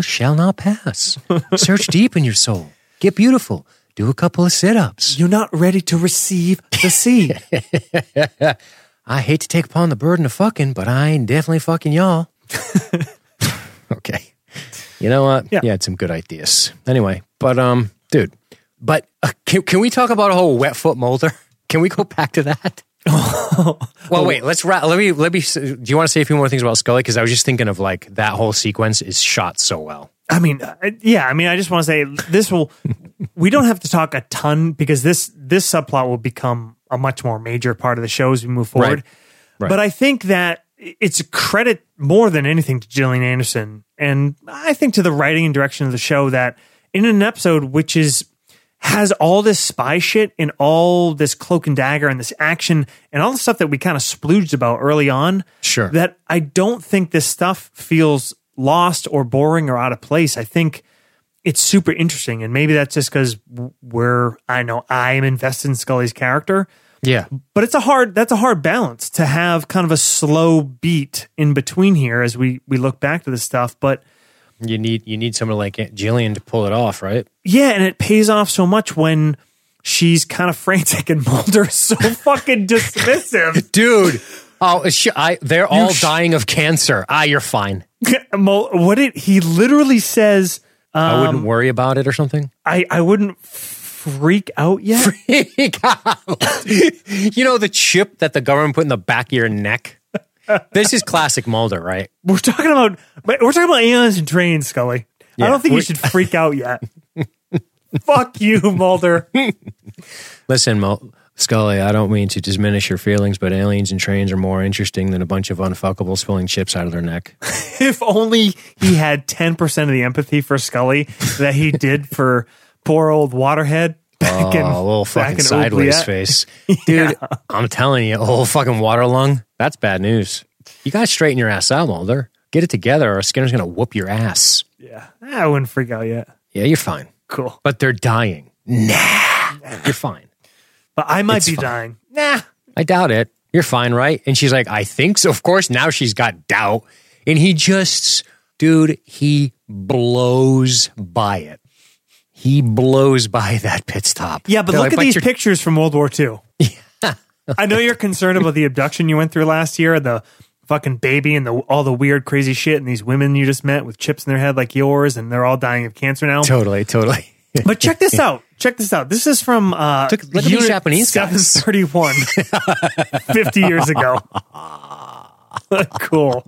shall not pass. Search deep in your soul. Get beautiful. Do a couple of sit-ups. You're not ready to receive the seed. I hate to take upon the burden of fucking, but I ain't definitely fucking y'all. Okay. You know what? Yeah, had some good ideas. Anyway, but dude, but can we talk about a whole wet foot molder? Can we go back to that? Well, wait. Let me. Do you want to say a few more things about Scully? Because I was just thinking of like that whole sequence is shot so well. I mean, yeah. I mean, I just want to say this will. We don't have to talk a ton because this subplot will become a much more major part of the show as we move forward. Right. But I think that it's a credit more than anything to Gillian Anderson, and I think to the writing and direction of the show that in an episode which has all this spy shit and all this cloak and dagger and this action and all the stuff that we kind of splooged about early on. Sure. That I don't think this stuff feels lost or boring or out of place. I think it's super interesting. And maybe that's just because I'm invested in Scully's character. Yeah. But that's a hard balance to have kind of a slow beat in between here as we look back to this stuff. But You need someone like Aunt Gillian to pull it off, right? Yeah, and it pays off so much when she's kind of frantic and Mulder is so fucking dismissive. Dude, they're all dying of cancer. You're fine. He literally says... I wouldn't worry about it or something? I wouldn't freak out yet. Freak out. You know the chip that the government put in the back of your neck? This is classic Mulder, right? We're talking about aliens and trains, Scully. Yeah, I don't think you should freak out yet. Fuck you, Mulder. Listen, Scully, I don't mean to diminish your feelings, but aliens and trains are more interesting than a bunch of unfuckables pulling chips out of their neck. If only he had 10% of the empathy for Scully that he did for poor old Waterhead. A little fucking sideways Oubliette. Face. Dude, yeah. I'm telling you, a whole fucking water lung, that's bad news. You gotta straighten your ass out, Mulder. Get it together or Skinner's gonna whoop your ass. Yeah, I wouldn't freak out yet. Yeah, you're fine. Cool. But they're dying. Nah. You're fine. But I might be dying. Nah. I doubt it. You're fine, right? And she's like, I think so. Of course, now she's got doubt. And he just, dude, he blows by it. He blows by that pit stop. Yeah, but look at these pictures from World War II. Yeah. I know you're concerned about the abduction you went through last year, the fucking baby and all the weird, crazy shit and these women you just met with chips in their head like yours, and they're all dying of cancer now. Totally. But check this out. This is from Unit Japanese 731 50 years ago. Cool.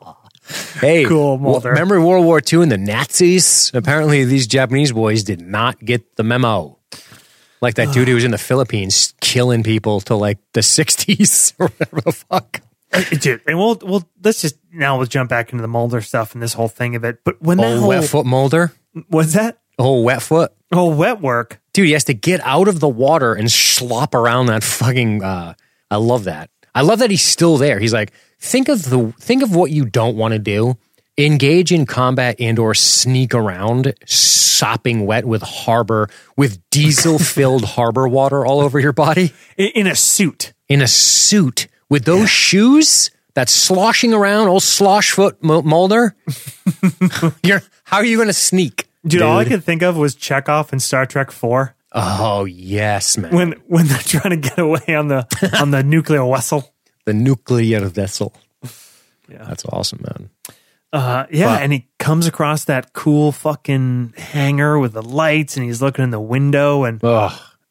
Hey, cool, Mulder. Remember World War II and the Nazis? Apparently, these Japanese boys did not get the memo. Like that dude who was in the Philippines killing people till like the 60s or whatever the fuck. Dude, and we'll jump back into the Mulder stuff and this whole thing of it. But when that whole wet foot Mulder, what's that? Oh, wet foot. Oh, wet work, dude. He has to get out of the water and slop around that fucking. I love that. He's still there. He's like. Think of what you don't want to do. Engage in combat and/or sneak around, sopping wet with diesel-filled harbor water all over your body. In a suit with those shoes that's sloshing around, old slosh foot Mulder. How are you going to sneak, dude? All I could think of was Chekhov in Star Trek IV. Oh yes, man. When they're trying to get away on the nuclear vessel. The nuclear vessel. Yeah. That's awesome, man. And he comes across that cool fucking hangar with the lights and he's looking in the window and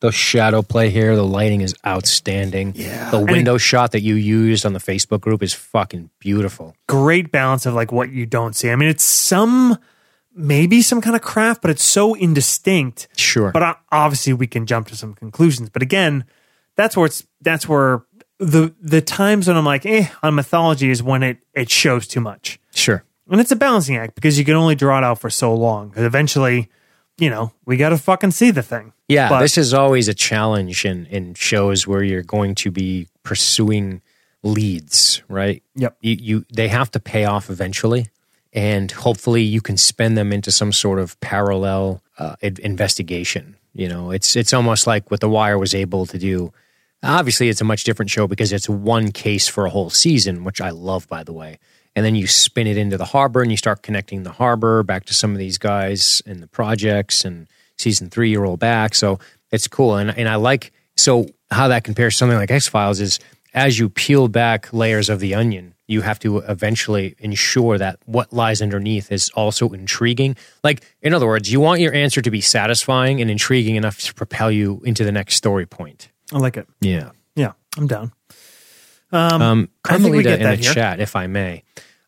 The shadow play here, the lighting is outstanding. Yeah. The window shot that you used on the Facebook group is fucking beautiful. Great balance of like what you don't see. I mean, it's maybe some kind of craft, but it's so indistinct. Sure. But obviously we can jump to some conclusions. But again, that's where the times when I'm like, on mythology is when it shows too much. Sure. And it's a balancing act because you can only draw it out for so long. Because eventually, you know, we got to fucking see the thing. Yeah, but this is always a challenge in shows where you're going to be pursuing leads, right? Yep. They have to pay off eventually, and hopefully you can spin them into some sort of parallel investigation. You know, it's almost like what The Wire was able to do. Obviously, it's a much different show because it's one case for a whole season, which I love, by the way. And then you spin it into the harbor, and you start connecting the harbor back to some of these guys and the projects, and season 3 you roll back. So it's cool. And I like, so how that compares to something like X-Files is as you peel back layers of the onion, you have to eventually ensure that what lies underneath is also intriguing. Like, in other words, you want your answer to be satisfying and intriguing enough to propel you into the next story point. I like it. Yeah. Yeah, I'm down. Carmelita in the chat, if I may.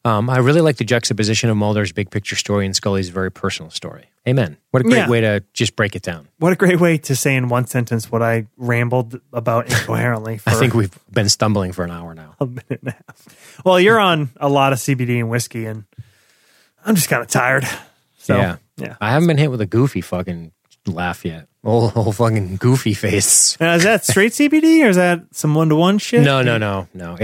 I really like the juxtaposition of Mulder's big picture story and Scully's very personal story. Amen. What a great way to just break it down. What a great way to say in one sentence what I rambled about incoherently. I think we've been stumbling for an hour now. A minute and a half. Well, you're on a lot of CBD and whiskey, and I'm just kind of tired. So, yeah. I haven't been hit with a goofy fucking laugh yet. Whole fucking goofy face. Now, is that straight CBD or is that some 1-to-1 shit? No.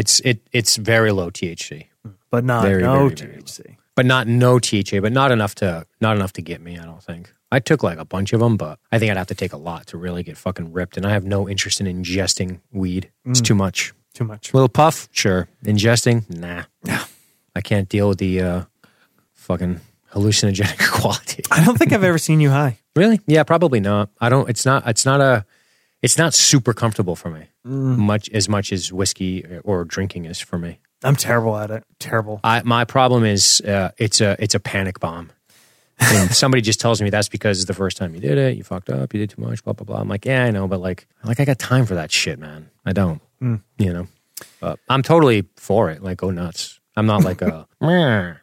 It's very low THC, but not very, no very, very THC, low. But not no THC, but not enough to get me. I don't think I took like a bunch of them, but I think I'd have to take a lot to really get fucking ripped. And I have no interest in ingesting weed. It's too much. Little puff, sure. Ingesting, nah. I can't deal with the fucking hallucinogenic quality. I don't think I've ever seen you high. Really? Yeah, probably not. I don't. It's not super comfortable for me. Much as whiskey or drinking is for me. I'm terrible at it. Terrible. My problem is it's a panic bomb. And somebody just tells me that's because the first time you did it, you fucked up, you did too much, blah blah blah. I'm like, yeah, I know, but like I got time for that shit, man. I don't. You know. But I'm totally for it. Like, go nuts. I'm not like a right.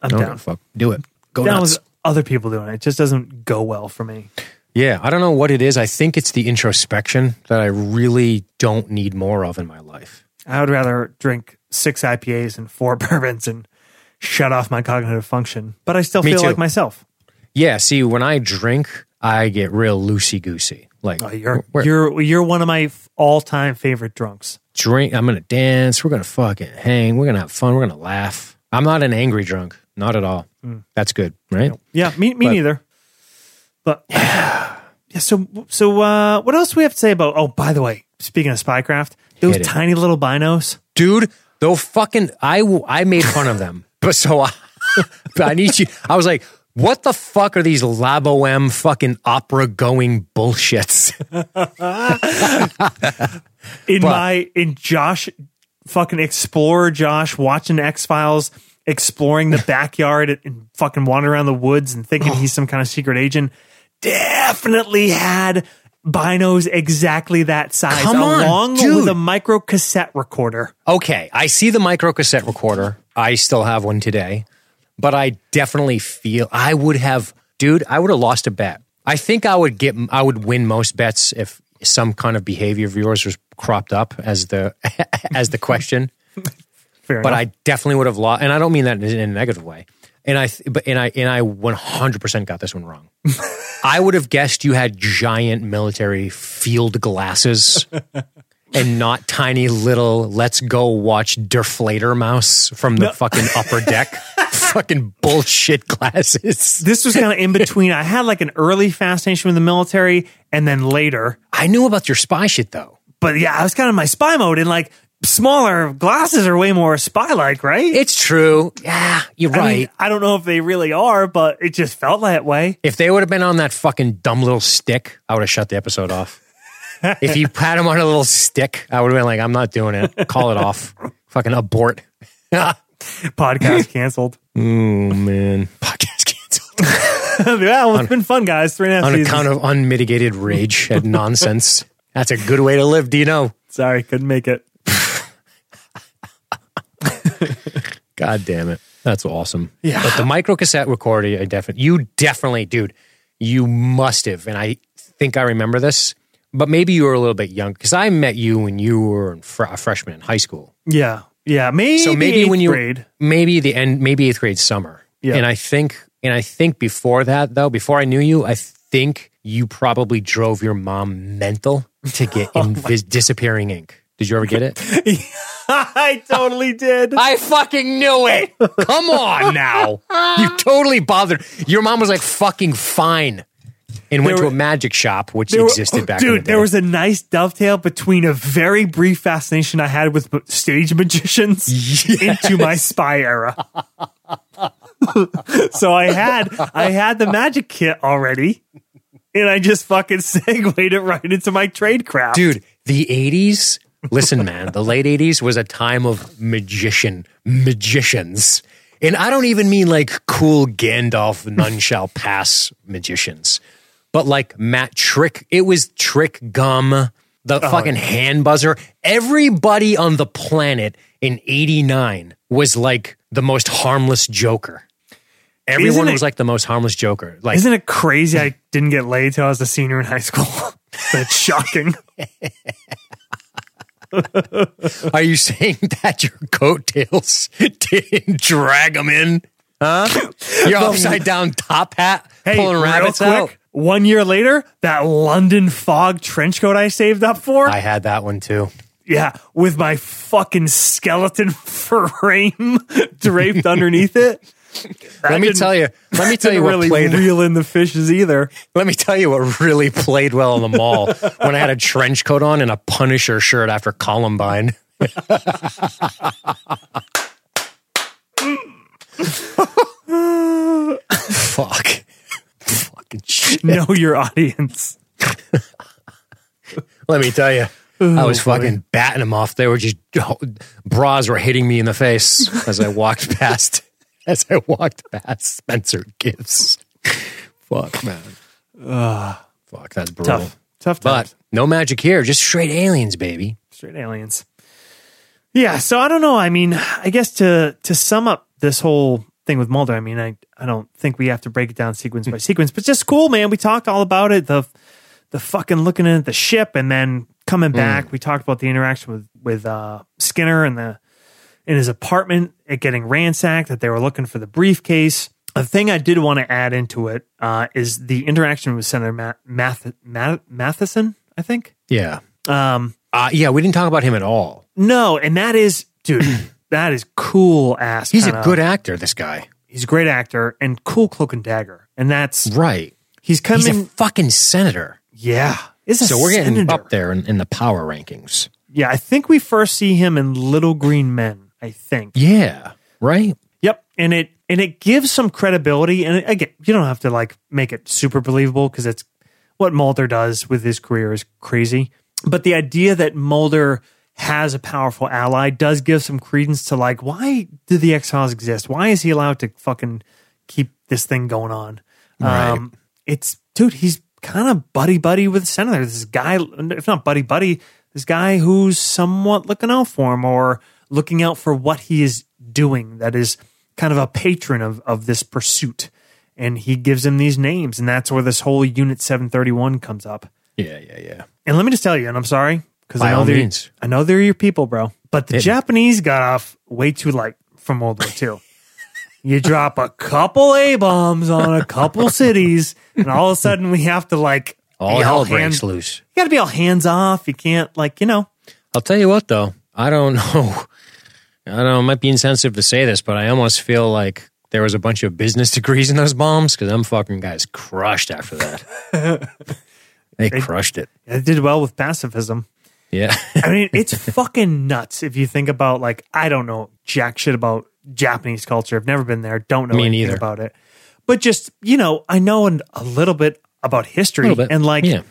I'm down. Fuck. Do it. Go down nuts. Other people doing it. It just doesn't go well for me. Yeah, I don't know what it is. I think it's the introspection that I really don't need more of in my life. I would rather drink 6 IPAs and 4 bourbons and shut off my cognitive function, but I still feel like myself. Yeah, see, when I drink, I get real loosey-goosey. Like, oh, you're one of my all-time favorite drunks. I'm going to dance, we're going to fucking hang, we're going to have fun, we're going to laugh. I'm not an angry drunk. Not at all. That's good, right? Yeah, me neither. But yeah, so what else do we have to say about? Oh, by the way, speaking of spycraft, those tiny little binos, dude. Though fucking, I made fun of them, but so I need you. I was like, what the fuck are these LabOM fucking opera going bullshits? in Josh fucking Explorer, Josh watching X-Files. Exploring the backyard and fucking wandering around the woods and thinking he's some kind of secret agent, definitely had binos exactly that size. Come on, along dude. With a micro cassette recorder. Okay, I see the micro cassette recorder. I still have one today, but I definitely feel I would have lost a bet. I think I would win most bets if some kind of behavior of yours was cropped up as the question. But I definitely would have lost, and I don't mean that in a negative way. And I 100% got this one wrong. I would have guessed you had giant military field glasses and not tiny little let's go watch Deflator Mouse from the fucking upper deck. Fucking bullshit glasses. This was kind of in between. I had like an early fascination with the military, and then later I knew about your spy shit though. But yeah, I was kind of in my spy mode and like. Smaller glasses are way more spy-like, right? It's true. Yeah, you're right. I mean, I don't know if they really are, but it just felt that way. If they would have been on that fucking dumb little stick, I would have shut the episode off. If you pat them on a little stick, I would have been like, I'm not doing it. Call it off. Fucking abort. Podcast canceled. Oh, man. Podcast canceled. Well, it's been fun, guys. 3.5 seasons. On account of unmitigated rage and nonsense. That's a good way to live, Dino. Sorry, couldn't make it. God damn it. That's awesome. Yeah. But the micro cassette recording, you definitely, dude, you must have. And I think I remember this, but maybe you were a little bit young because I met you when you were a freshman in high school. Yeah. Yeah. Maybe, so maybe when you grade. Maybe the end, maybe 8th grade summer. Yeah. And I think before that though, before I knew you, I think you probably drove your mom mental to get disappearing ink. Did you ever get it? I totally did. I fucking knew it. Come on now. You totally bothered. Your mom was like, fucking fine. And went to a magic shop, which existed back in the day. Dude, there was a nice dovetail between a very brief fascination I had with stage magicians into my spy era. So I had the magic kit already, and I just fucking segued it right into my trade craft. Dude, the 80s... Listen, man, the late 80s was a time of magicians. And I don't even mean like cool Gandalf, none shall pass magicians, but like Matt Trick. It was Trick Gum, the fucking hand buzzer. Everybody on the planet in 89 was like the most harmless joker. Everyone was like the most harmless joker. Like, isn't it crazy I didn't get laid till I was a senior in high school? That's shocking. Are you saying that your coattails didn't drag them in? Huh? Your upside down top hat pulling rabbits out. 1 year later, that London fog trench coat I saved up for. I had that one too. Yeah, with my fucking skeleton frame draped underneath it. Let me tell you what really played real in the fishes either. Let me tell you what really played well in the mall when I had a trench coat on and a Punisher shirt after Columbine. Fuck. Fucking shit. Know your audience. Let me tell you. I was fucking batting them off. They were just bras were hitting me in the face as I walked past. As I walked past Spencer Gifts. Fuck, man. Fuck, that's brutal. Tough times. But no magic here. Just straight aliens, baby. Straight aliens. Yeah, so I don't know. I mean, I guess to sum up this whole thing with Mulder, I mean, I don't think we have to break it down sequence by sequence, but just cool, man. We talked all about it. The fucking looking at the ship and then coming back. We talked about the interaction with Skinner and in his apartment, it getting ransacked, that they were looking for the briefcase. The thing I did want to add into it is the interaction with Senator Matheson, I think. Yeah. Yeah, we didn't talk about him at all. No, and that is, dude, that is cool ass. He's a good actor, this cloak guy. He's a great actor and cool cloak and dagger. And that's... Right. He's a fucking senator. Yeah. So we're getting up there in the power rankings. Yeah, I think we first see him in Little Green Men. I think. Yeah. Right. Yep. And it gives some credibility. And again, you don't have to like make it super believable because it's what Mulder does with his career is crazy. But the idea that Mulder has a powerful ally does give some credence to like, why do the X-Files exist? Why is he allowed to fucking keep this thing going on? Right. He's kind of buddy with the senator. This guy, if not buddy, this guy who's somewhat looking out for him or looking out for what he is doing, that is kind of a patron of this pursuit. And he gives him these names, and that's where this whole Unit 731 comes up. Yeah. And let me just tell you, and I'm sorry, because I know they're your people, bro, but the Japanese got off way too light from World War II. You drop a couple A-bombs on a couple cities, and all of a sudden we have to, like... All hell breaks loose. You got to be all hands off. You can't, like, you know. I'll tell you what, though. I don't know, it might be insensitive to say this, but I almost feel like there was a bunch of business degrees in those bombs because them fucking guys crushed after that. they crushed it. They did well with pacifism. Yeah. I mean, it's fucking nuts if you think about, like, I don't know jack shit about Japanese culture. I've never been there. Don't know anything about it. But just, you know, I know a little bit about history and like... Yeah.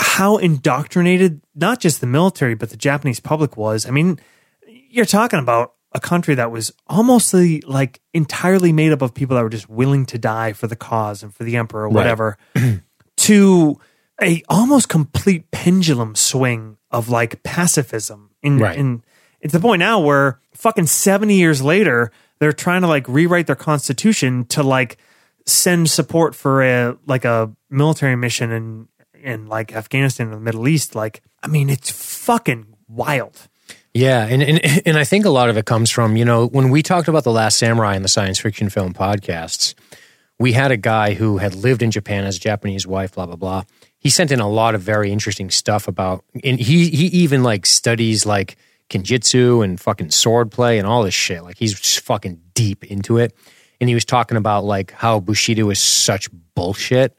How indoctrinated not just the military but the Japanese public was. I mean, you're talking about a country that was almost like entirely made up of people that were just willing to die for the cause and for the emperor or whatever, to a almost complete pendulum swing of like pacifism. And it's the point now where fucking 70 years later, they're trying to like rewrite their constitution to like send support for a military mission in like Afghanistan or the Middle East. Like, I mean, it's fucking wild. Yeah, and I think a lot of it comes from, you know, when we talked about The Last Samurai in the science fiction film podcasts, we had a guy who had lived in Japan, has a Japanese wife, blah, blah, blah. He sent in a lot of very interesting stuff about, and he even like studies like Kenjutsu and fucking swordplay and all this shit. Like he's just fucking deep into it. And he was talking about like how Bushido is such bullshit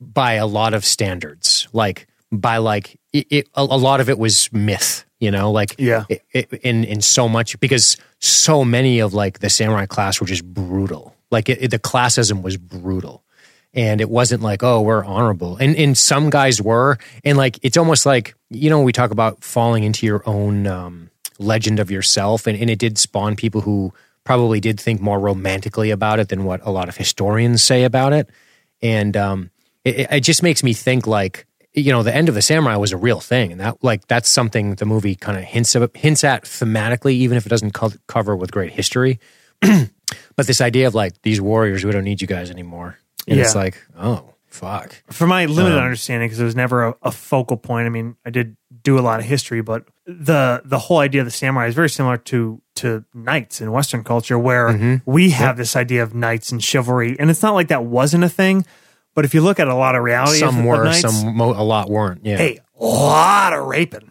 by a lot of standards. Like by like, a lot of it was myth. You know, like in so much, because so many of like the samurai class were just brutal. Like the classism was brutal, and it wasn't like, oh, we're honorable. And some guys were, and like it's almost like, you know, we talk about falling into your own legend of yourself, and it did spawn people who probably did think more romantically about it than what a lot of historians say about it. And it just makes me think like, you know, the end of the samurai was a real thing, and that like that's something the movie kind of hints at thematically, even if it doesn't cover with great history. But this idea of like these warriors, we don't need you guys anymore, and it's like, oh fuck. For my limited understanding, because it was never a focal point. I mean, I did do a lot of history, but the whole idea of the samurai is very similar to knights in Western culture, where we have this idea of knights and chivalry, and it's not like that wasn't a thing. But if you look at a lot of reality, some were, some a lot weren't. Yeah, hey, a lot of raping.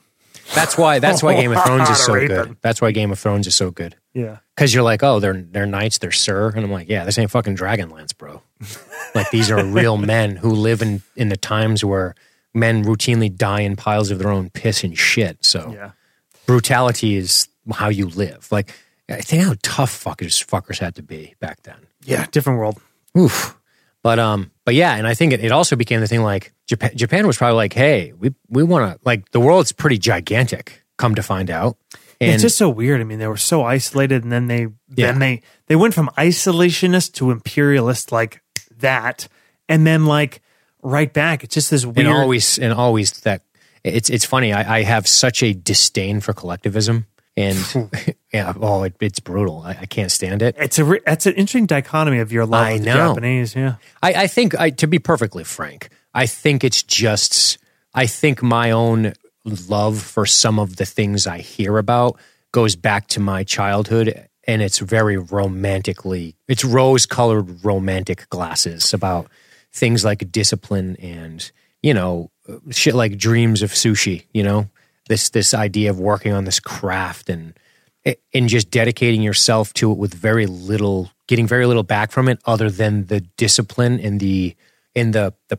That's why Game of Thrones is so good. That's why Game of Thrones is so good. Yeah, because you're like, oh, they're knights, they're sir, and I'm like, yeah, this ain't fucking Dragonlance, bro. Like these are real men who live in the times where men routinely die in piles of their own piss and shit. So brutality is how you live. Like I think how tough fuckers had to be back then. Yeah, different world. Oof. But yeah, and I think it also became the thing like Japan was probably like, hey, we want to, like the world's pretty gigantic, come to find out. And it's just so weird. I mean, they were so isolated, and then they went from isolationist to imperialist like that, and then like right back. It's just this weird. And always that it's funny. I have such a disdain for collectivism. And yeah, oh, it's brutal. I can't stand it. It's an interesting dichotomy of your life. I know. Japanese, yeah. I think to be perfectly frank, I think it's just, I think my own love for some of the things I hear about goes back to my childhood, and it's very romantically, it's rose-colored romantic glasses about things like discipline and, you know, shit like dreams of sushi, you know. This idea of working on this craft and just dedicating yourself to it with very little, getting very little back from it, other than the discipline and the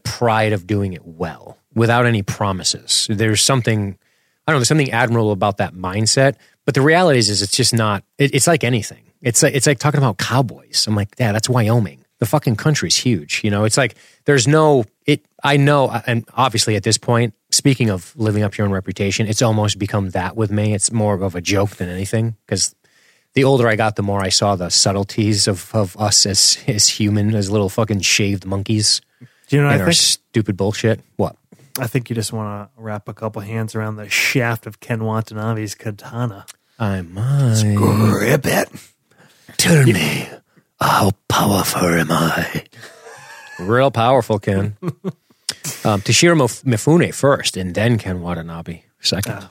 pride of doing it well, without any promises. There's something, I don't know, there's something admirable about that mindset. But the reality is it's just not. It's like anything. It's like talking about cowboys. I'm like, yeah, that's Wyoming. The fucking country's huge, you know. It's like there's no it. I know, and obviously at this point, speaking of living up your own reputation, it's almost become that with me. It's more of a joke than anything, because the older I got, the more I saw the subtleties of us as human, as little fucking shaved monkeys. Do you know what I think? Our stupid bullshit. What? I think you just want to wrap a couple hands around the shaft of Ken Watanabe's katana. I might grip it. Tell me. How powerful am I? Real powerful, Ken. Toshiro Mifune first, and then Ken Watanabe second.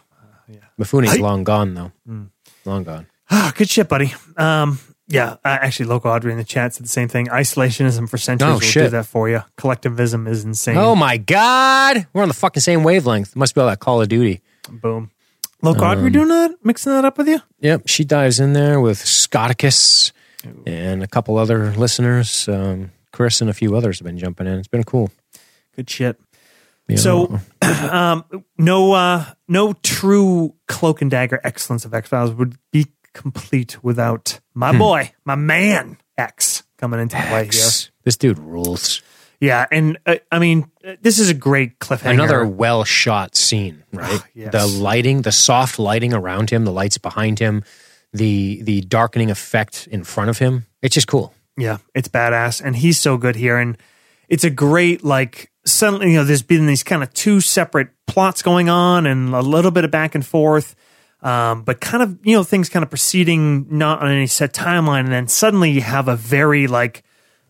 Yeah. Mifune's long gone, though. Mm. Long gone. Good shit, buddy. Actually, Local Audrey in the chat said the same thing. Isolationism for centuries will do that for you. Collectivism is insane. Oh, my God. We're on the fucking same wavelength. Must be all that Call of Duty. Boom. Local Audrey doing that? Mixing that up with you? Yep. She dives in there with Scoticus. And a couple other listeners, Chris and a few others have been jumping in. It's been cool. Good shit. Yeah. So, no true cloak and dagger excellence of X-Files would be complete without my boy, my man, X, coming into play here. This dude rules. Yeah, and I mean, this is a great cliffhanger. Another well-shot scene, right? Yes. The lighting, the soft lighting around him, the lights behind him, the darkening effect in front of him. It's just cool. Yeah, it's badass. And he's so good here. And it's a great, like, suddenly, you know, there's been these kind of two separate plots going on and a little bit of back and forth. But kind of, you know, things kind of proceeding not on any set timeline. And then suddenly you have a very, like,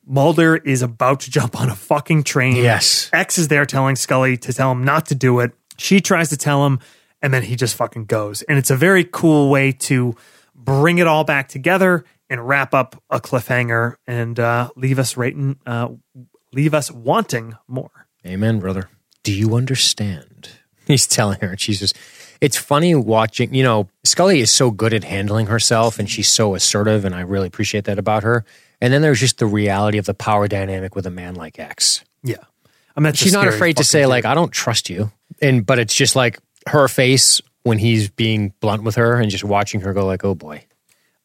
Mulder is about to jump on a fucking train. Yes. X is there telling Scully to tell him not to do it. She tries to tell him, and then he just fucking goes. And it's a very cool way to bring it all back together and wrap up a cliffhanger and leave us wanting more. Amen, brother. Do you understand? He's telling her, and she's just... It's funny watching, you know, Scully is so good at handling herself, and she's so assertive, and I really appreciate that about her. And then there's just the reality of the power dynamic with a man like X. Yeah. I mean, she's not afraid to say, like, I don't trust you. But it's just like her face when he's being blunt with her and just watching her go like, oh boy.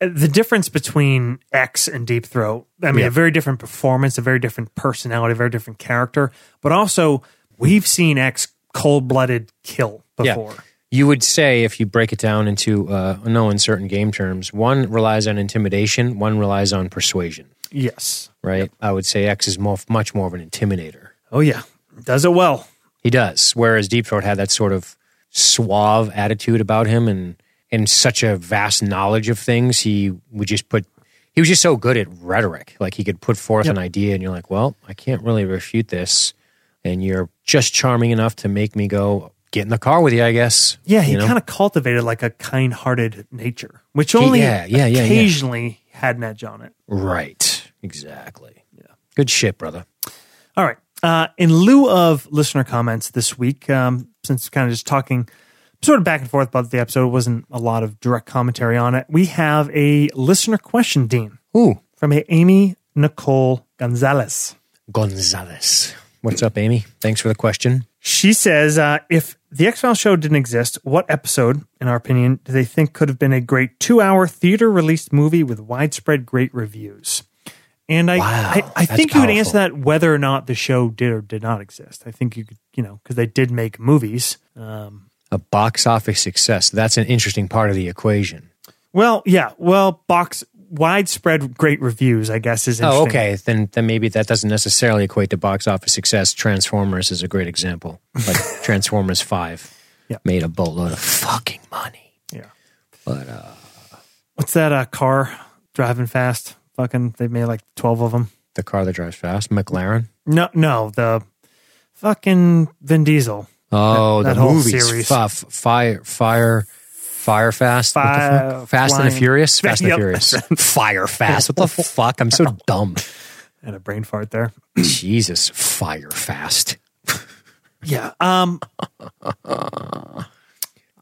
The difference between X and Deep Throat, I mean, yeah. A very different performance, a very different personality, a very different character. But also, we've seen X cold-blooded kill before. Yeah. You would say, if you break it down into no uncertain game terms, one relies on intimidation, one relies on persuasion. Yes. Right? Yep. I would say X is much more of an intimidator. Oh, yeah. Does it well. He does. Whereas Deep Throat had that sort of suave attitude about him and such a vast knowledge of things. He was just so good at rhetoric. Like, he could put forth an idea, and you're like, well, I can't really refute this. And you're just charming enough to make me go... Get in the car with you, I guess. Yeah, he kind of cultivated like a kind-hearted nature, which only occasionally had an edge on it. Right, exactly. Yeah, good shit, brother. All right. In lieu of listener comments this week, since kind of just talking sort of back and forth about the episode, wasn't a lot of direct commentary on it. We have a listener question, Dean. Ooh, from Amy Nicole Gonzalez. What's up, Amy? Thanks for the question. She says, if the X-Files show didn't exist, what episode, in our opinion, do they think could have been a great 2-hour theater-released movie with widespread great reviews? And I think you would answer that whether or not the show did or did not exist. I think you could, you know, because they did make movies. A box office success. That's an interesting part of the equation. Well, yeah. Well, widespread great reviews, I guess, is interesting. Oh, okay. Then maybe that doesn't necessarily equate to box office success. Transformers is a great example. Like Transformers 5 made a boatload of fucking money. Yeah. But, what's that car driving fast? Fucking, they made like 12 of them. The car that drives fast? McLaren? No, the fucking Vin Diesel. Oh, that the whole movies. Series. Fast and Furious. What the fuck? I'm so dumb. And a brain fart there. Jesus, Fire Fast. Yeah. I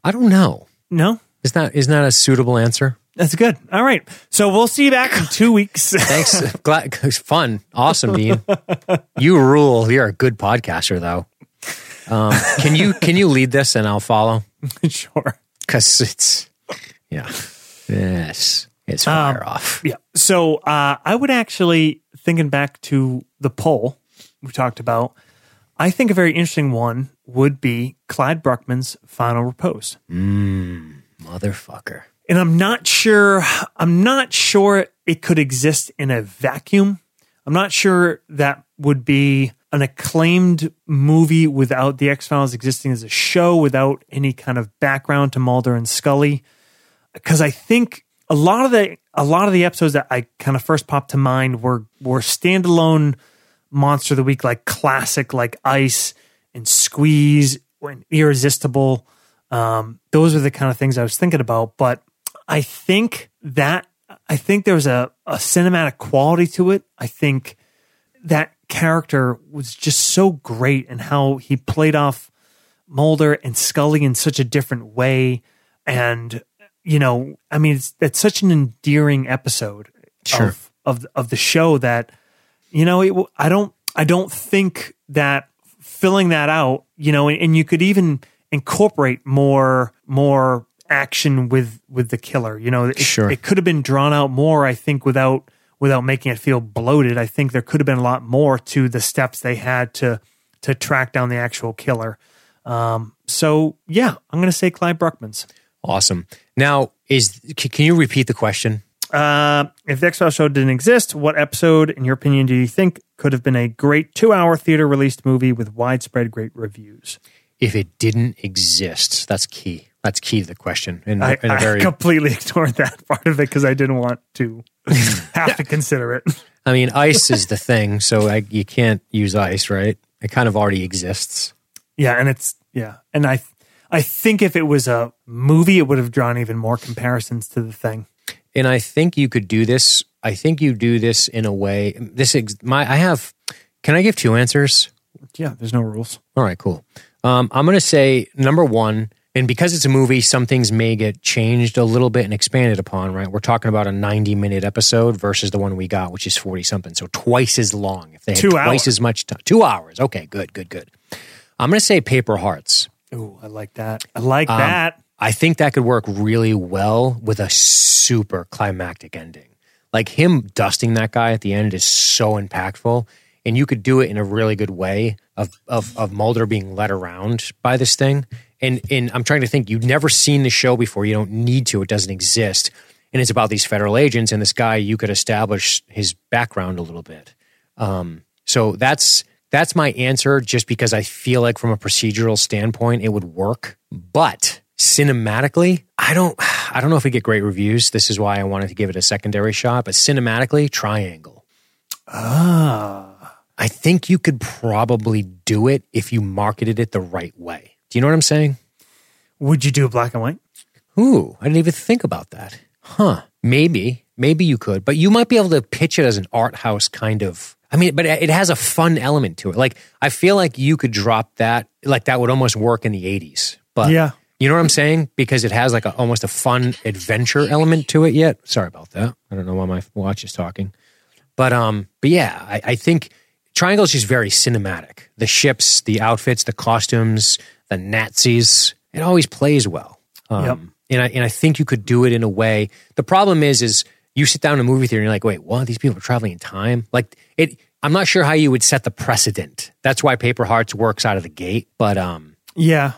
don't know. No? Isn't that a suitable answer? That's good. All right. So we'll see you back in 2 weeks. Thanks. Glad. Fun. Awesome, Dean. You rule. You're a good podcaster, though. Can you lead this and I'll follow? Sure. Because it's, it's fire off. Yeah. So I would actually, thinking back to the poll we talked about, I think a very interesting one would be Clyde Bruckman's Final Repose. Motherfucker. And I'm not sure it could exist in a vacuum. I'm not sure that would be an acclaimed movie without the X-Files existing as a show, without any kind of background to Mulder and Scully, because I think a lot of the episodes that I kind of first popped to mind were standalone Monster of the Week, like classic, like Ice and Squeeze and Irresistible. Those are the kind of things I was thinking about, but I think there was a cinematic quality to it. I think that character was just so great, and how he played off Mulder and Scully in such a different way. And, you know, I mean, it's such an endearing episode of the show that, you know, I don't think that filling that out, you know, and you could even incorporate more action with the killer, you know, it could have been drawn out more, I think, without making it feel bloated. I think there could have been a lot more to the steps they had to track down the actual killer. So, yeah, I'm going to say Clyde Bruckman's. Awesome. Now, can you repeat the question? If the X-Files show didn't exist, what episode, in your opinion, do you think could have been a great 2-hour theater-released movie with widespread great reviews? If it didn't exist, that's key. That's key to the question. I completely ignored that part of it because I didn't want to have to consider it. I mean, ice is the thing, so you can't use ice, right? It kind of already exists. Yeah, and I think if it was a movie, it would have drawn even more comparisons to the thing. And I think you could do this. I think you do this in a way. Can I give two answers? Yeah, there's no rules. All right, cool. I'm going to say number one, and because it's a movie, some things may get changed a little bit and expanded upon, right? We're talking about a 90-minute episode versus the one we got, which is 40-something. So twice as long. If they had twice as much time. 2 hours. Okay, good. I'm going to say Paper Hearts. Ooh, I like that. I think that could work really well with a super climactic ending. Like him dusting that guy at the end is so impactful. And you could do it in a really good way of Mulder being led around by this thing. And I'm trying to think, you've never seen the show before. You don't need to. It doesn't exist. And it's about these federal agents and this guy, you could establish his background a little bit. So that's my answer just because I feel like from a procedural standpoint, it would work. But cinematically, I don't know if we get great reviews. This is why I wanted to give it a secondary shot, but cinematically, Triangle. I think you could probably do it if you marketed it the right way. Do you know what I'm saying? Would you do a black and white? Ooh, I didn't even think about that. Huh. Maybe you could, but you might be able to pitch it as an art house kind of, but it has a fun element to it. Like, I feel like you could drop that, like that would almost work in the 80s, but yeah. You know what I'm saying? Because it has like almost a fun adventure element to it yet. Sorry about that. I don't know why my watch is talking. But yeah, I think Triangle is just very cinematic. The ships, the outfits, the costumes, the Nazis, it always plays well. Yep. And I think you could do it in a way. The problem is you sit down in a movie theater and you're like, wait, what? These people are traveling in time? Like it. I'm not sure how you would set the precedent. That's why Paper Hearts works out of the gate. But yeah.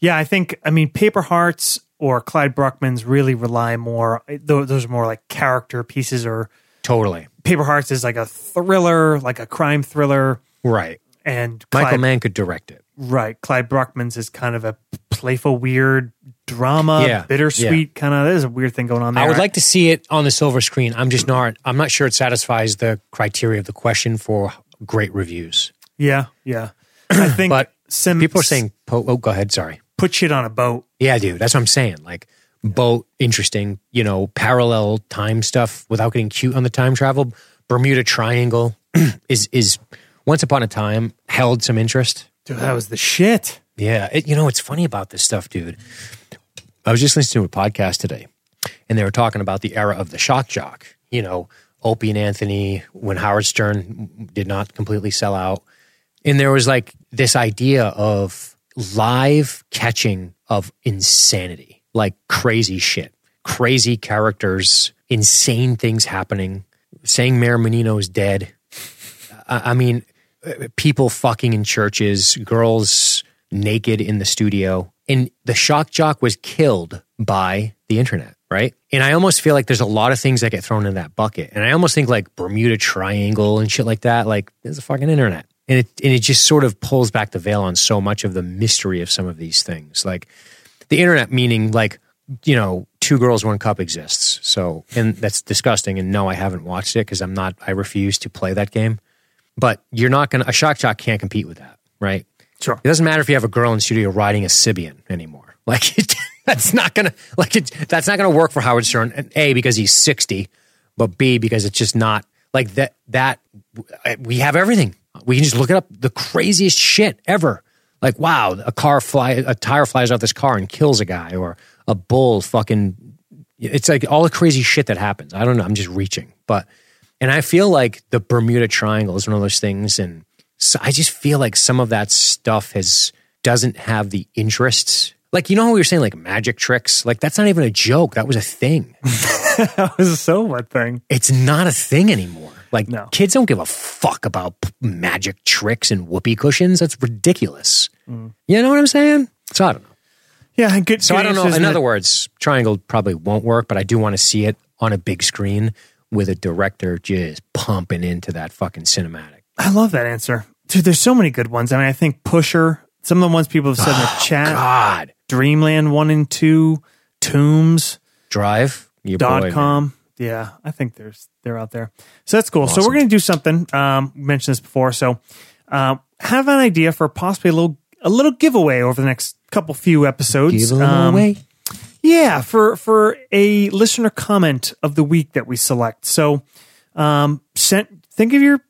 Yeah, I think, Paper Hearts or Clyde Bruckman's really rely more, those are more like character pieces or... Totally. Paper Hearts is like a thriller, like a crime thriller. Right. And Michael Mann could direct it. Right. Clyde Bruckman's is kind of a playful, weird drama, bittersweet kind of, there's a weird thing going on there. I would like to see it on the silver screen. I'm not sure it satisfies the criteria of the question for great reviews. Yeah. I think... but people are saying, go ahead, sorry. Put shit on a boat. Yeah, dude, that's what I'm saying. Like, boat, interesting, parallel time stuff without getting cute on the time travel. Bermuda Triangle is once upon a time held some interest. Dude, that was the shit. Yeah. It's funny about this stuff, dude. I was just listening to a podcast today, and they were talking about the era of the shock jock. Opie and Anthony, when Howard Stern did not completely sell out. And there was like this idea of live catching of insanity, like crazy shit, crazy characters, insane things happening, saying Mayor Menino's dead. People fucking in churches, girls naked in the studio. And the shock jock was killed by the internet, right? And I almost feel like there's a lot of things that get thrown in that bucket. And I almost think like Bermuda Triangle and shit like that, like there's a fucking internet. And it just sort of pulls back the veil on so much of the mystery of some of these things. Like the internet meaning like, 2 Girls, 1 Cup exists. So, and that's disgusting. And no, I haven't watched it because I refuse to play that game. But you're not going to, a shock jock can't compete with that, right? Sure. It doesn't matter if you have a girl in the studio riding a Sibian anymore. Like that's not going to work for Howard Stern. A, because he's 60, but B, because it's just not like that we have everything. We can just look it up, the craziest shit ever. Like, wow, a tire flies off this car and kills a guy, or a bull fucking, it's like all the crazy shit that happens. I don't know, I'm just reaching. And I feel like the Bermuda Triangle is one of those things, and so I just feel like some of that stuff doesn't have the interests. Like, how we were saying, like, magic tricks? Like, that's not even a joke, that was a thing. That was so a thing. It's not a thing anymore. Like, no. Kids don't give a fuck about magic tricks and whoopee cushions. That's ridiculous. You know what I'm saying? So I don't know. Yeah, good. So I don't know. In other words, Triangle probably won't work, but I do want to see it on a big screen with a director just pumping into that fucking cinematic. I love that answer. Dude, there's so many good ones. I mean, I think Pusher, some of the ones people have said in the chat. God. Dreamland 1 and 2, Tombs. Drive. .com. Yeah, I think they're out there. So that's cool. Awesome. So we're going to do something. We mentioned this before. So have an idea for possibly a little giveaway over the next couple few episodes. Give a little away. Yeah, for a listener comment of the week that we select. So think of your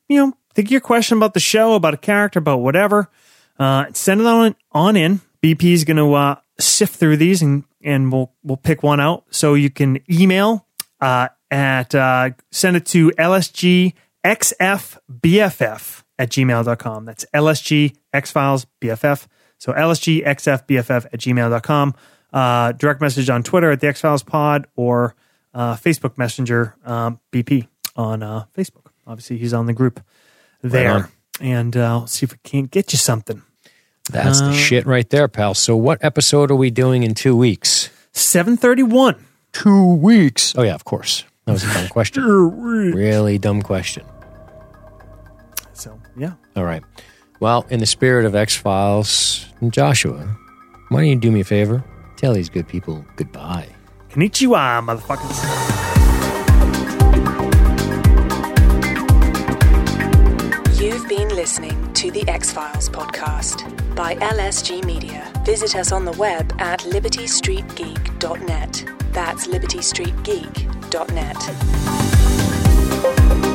question about the show, about a character, about whatever. Send it on in. BP is going to sift through these and we'll pick one out. So you can email send it to lsgxfbff@gmail.com. That's lsgxfilesbff. So lsgxfbff@gmail.com. Direct message on Twitter at the X-Files Pod or Facebook Messenger, BP on Facebook. Obviously, he's on the group there. Right on. And we'll see if we can't get you something. That's the shit right there, pal. So what episode are we doing in 2 weeks? 731. 2 weeks. Oh, yeah, of course. That was a dumb question. Really dumb question. So, yeah. All right. Well, in the spirit of X-Files, Joshua, why don't you do me a favor? Tell these good people goodbye. Konnichiwa, motherfuckers. You've been listening to the X-Files podcast by LSG Media. Visit us on the web at libertystreetgeek.net. That's libertystreetgeek.net.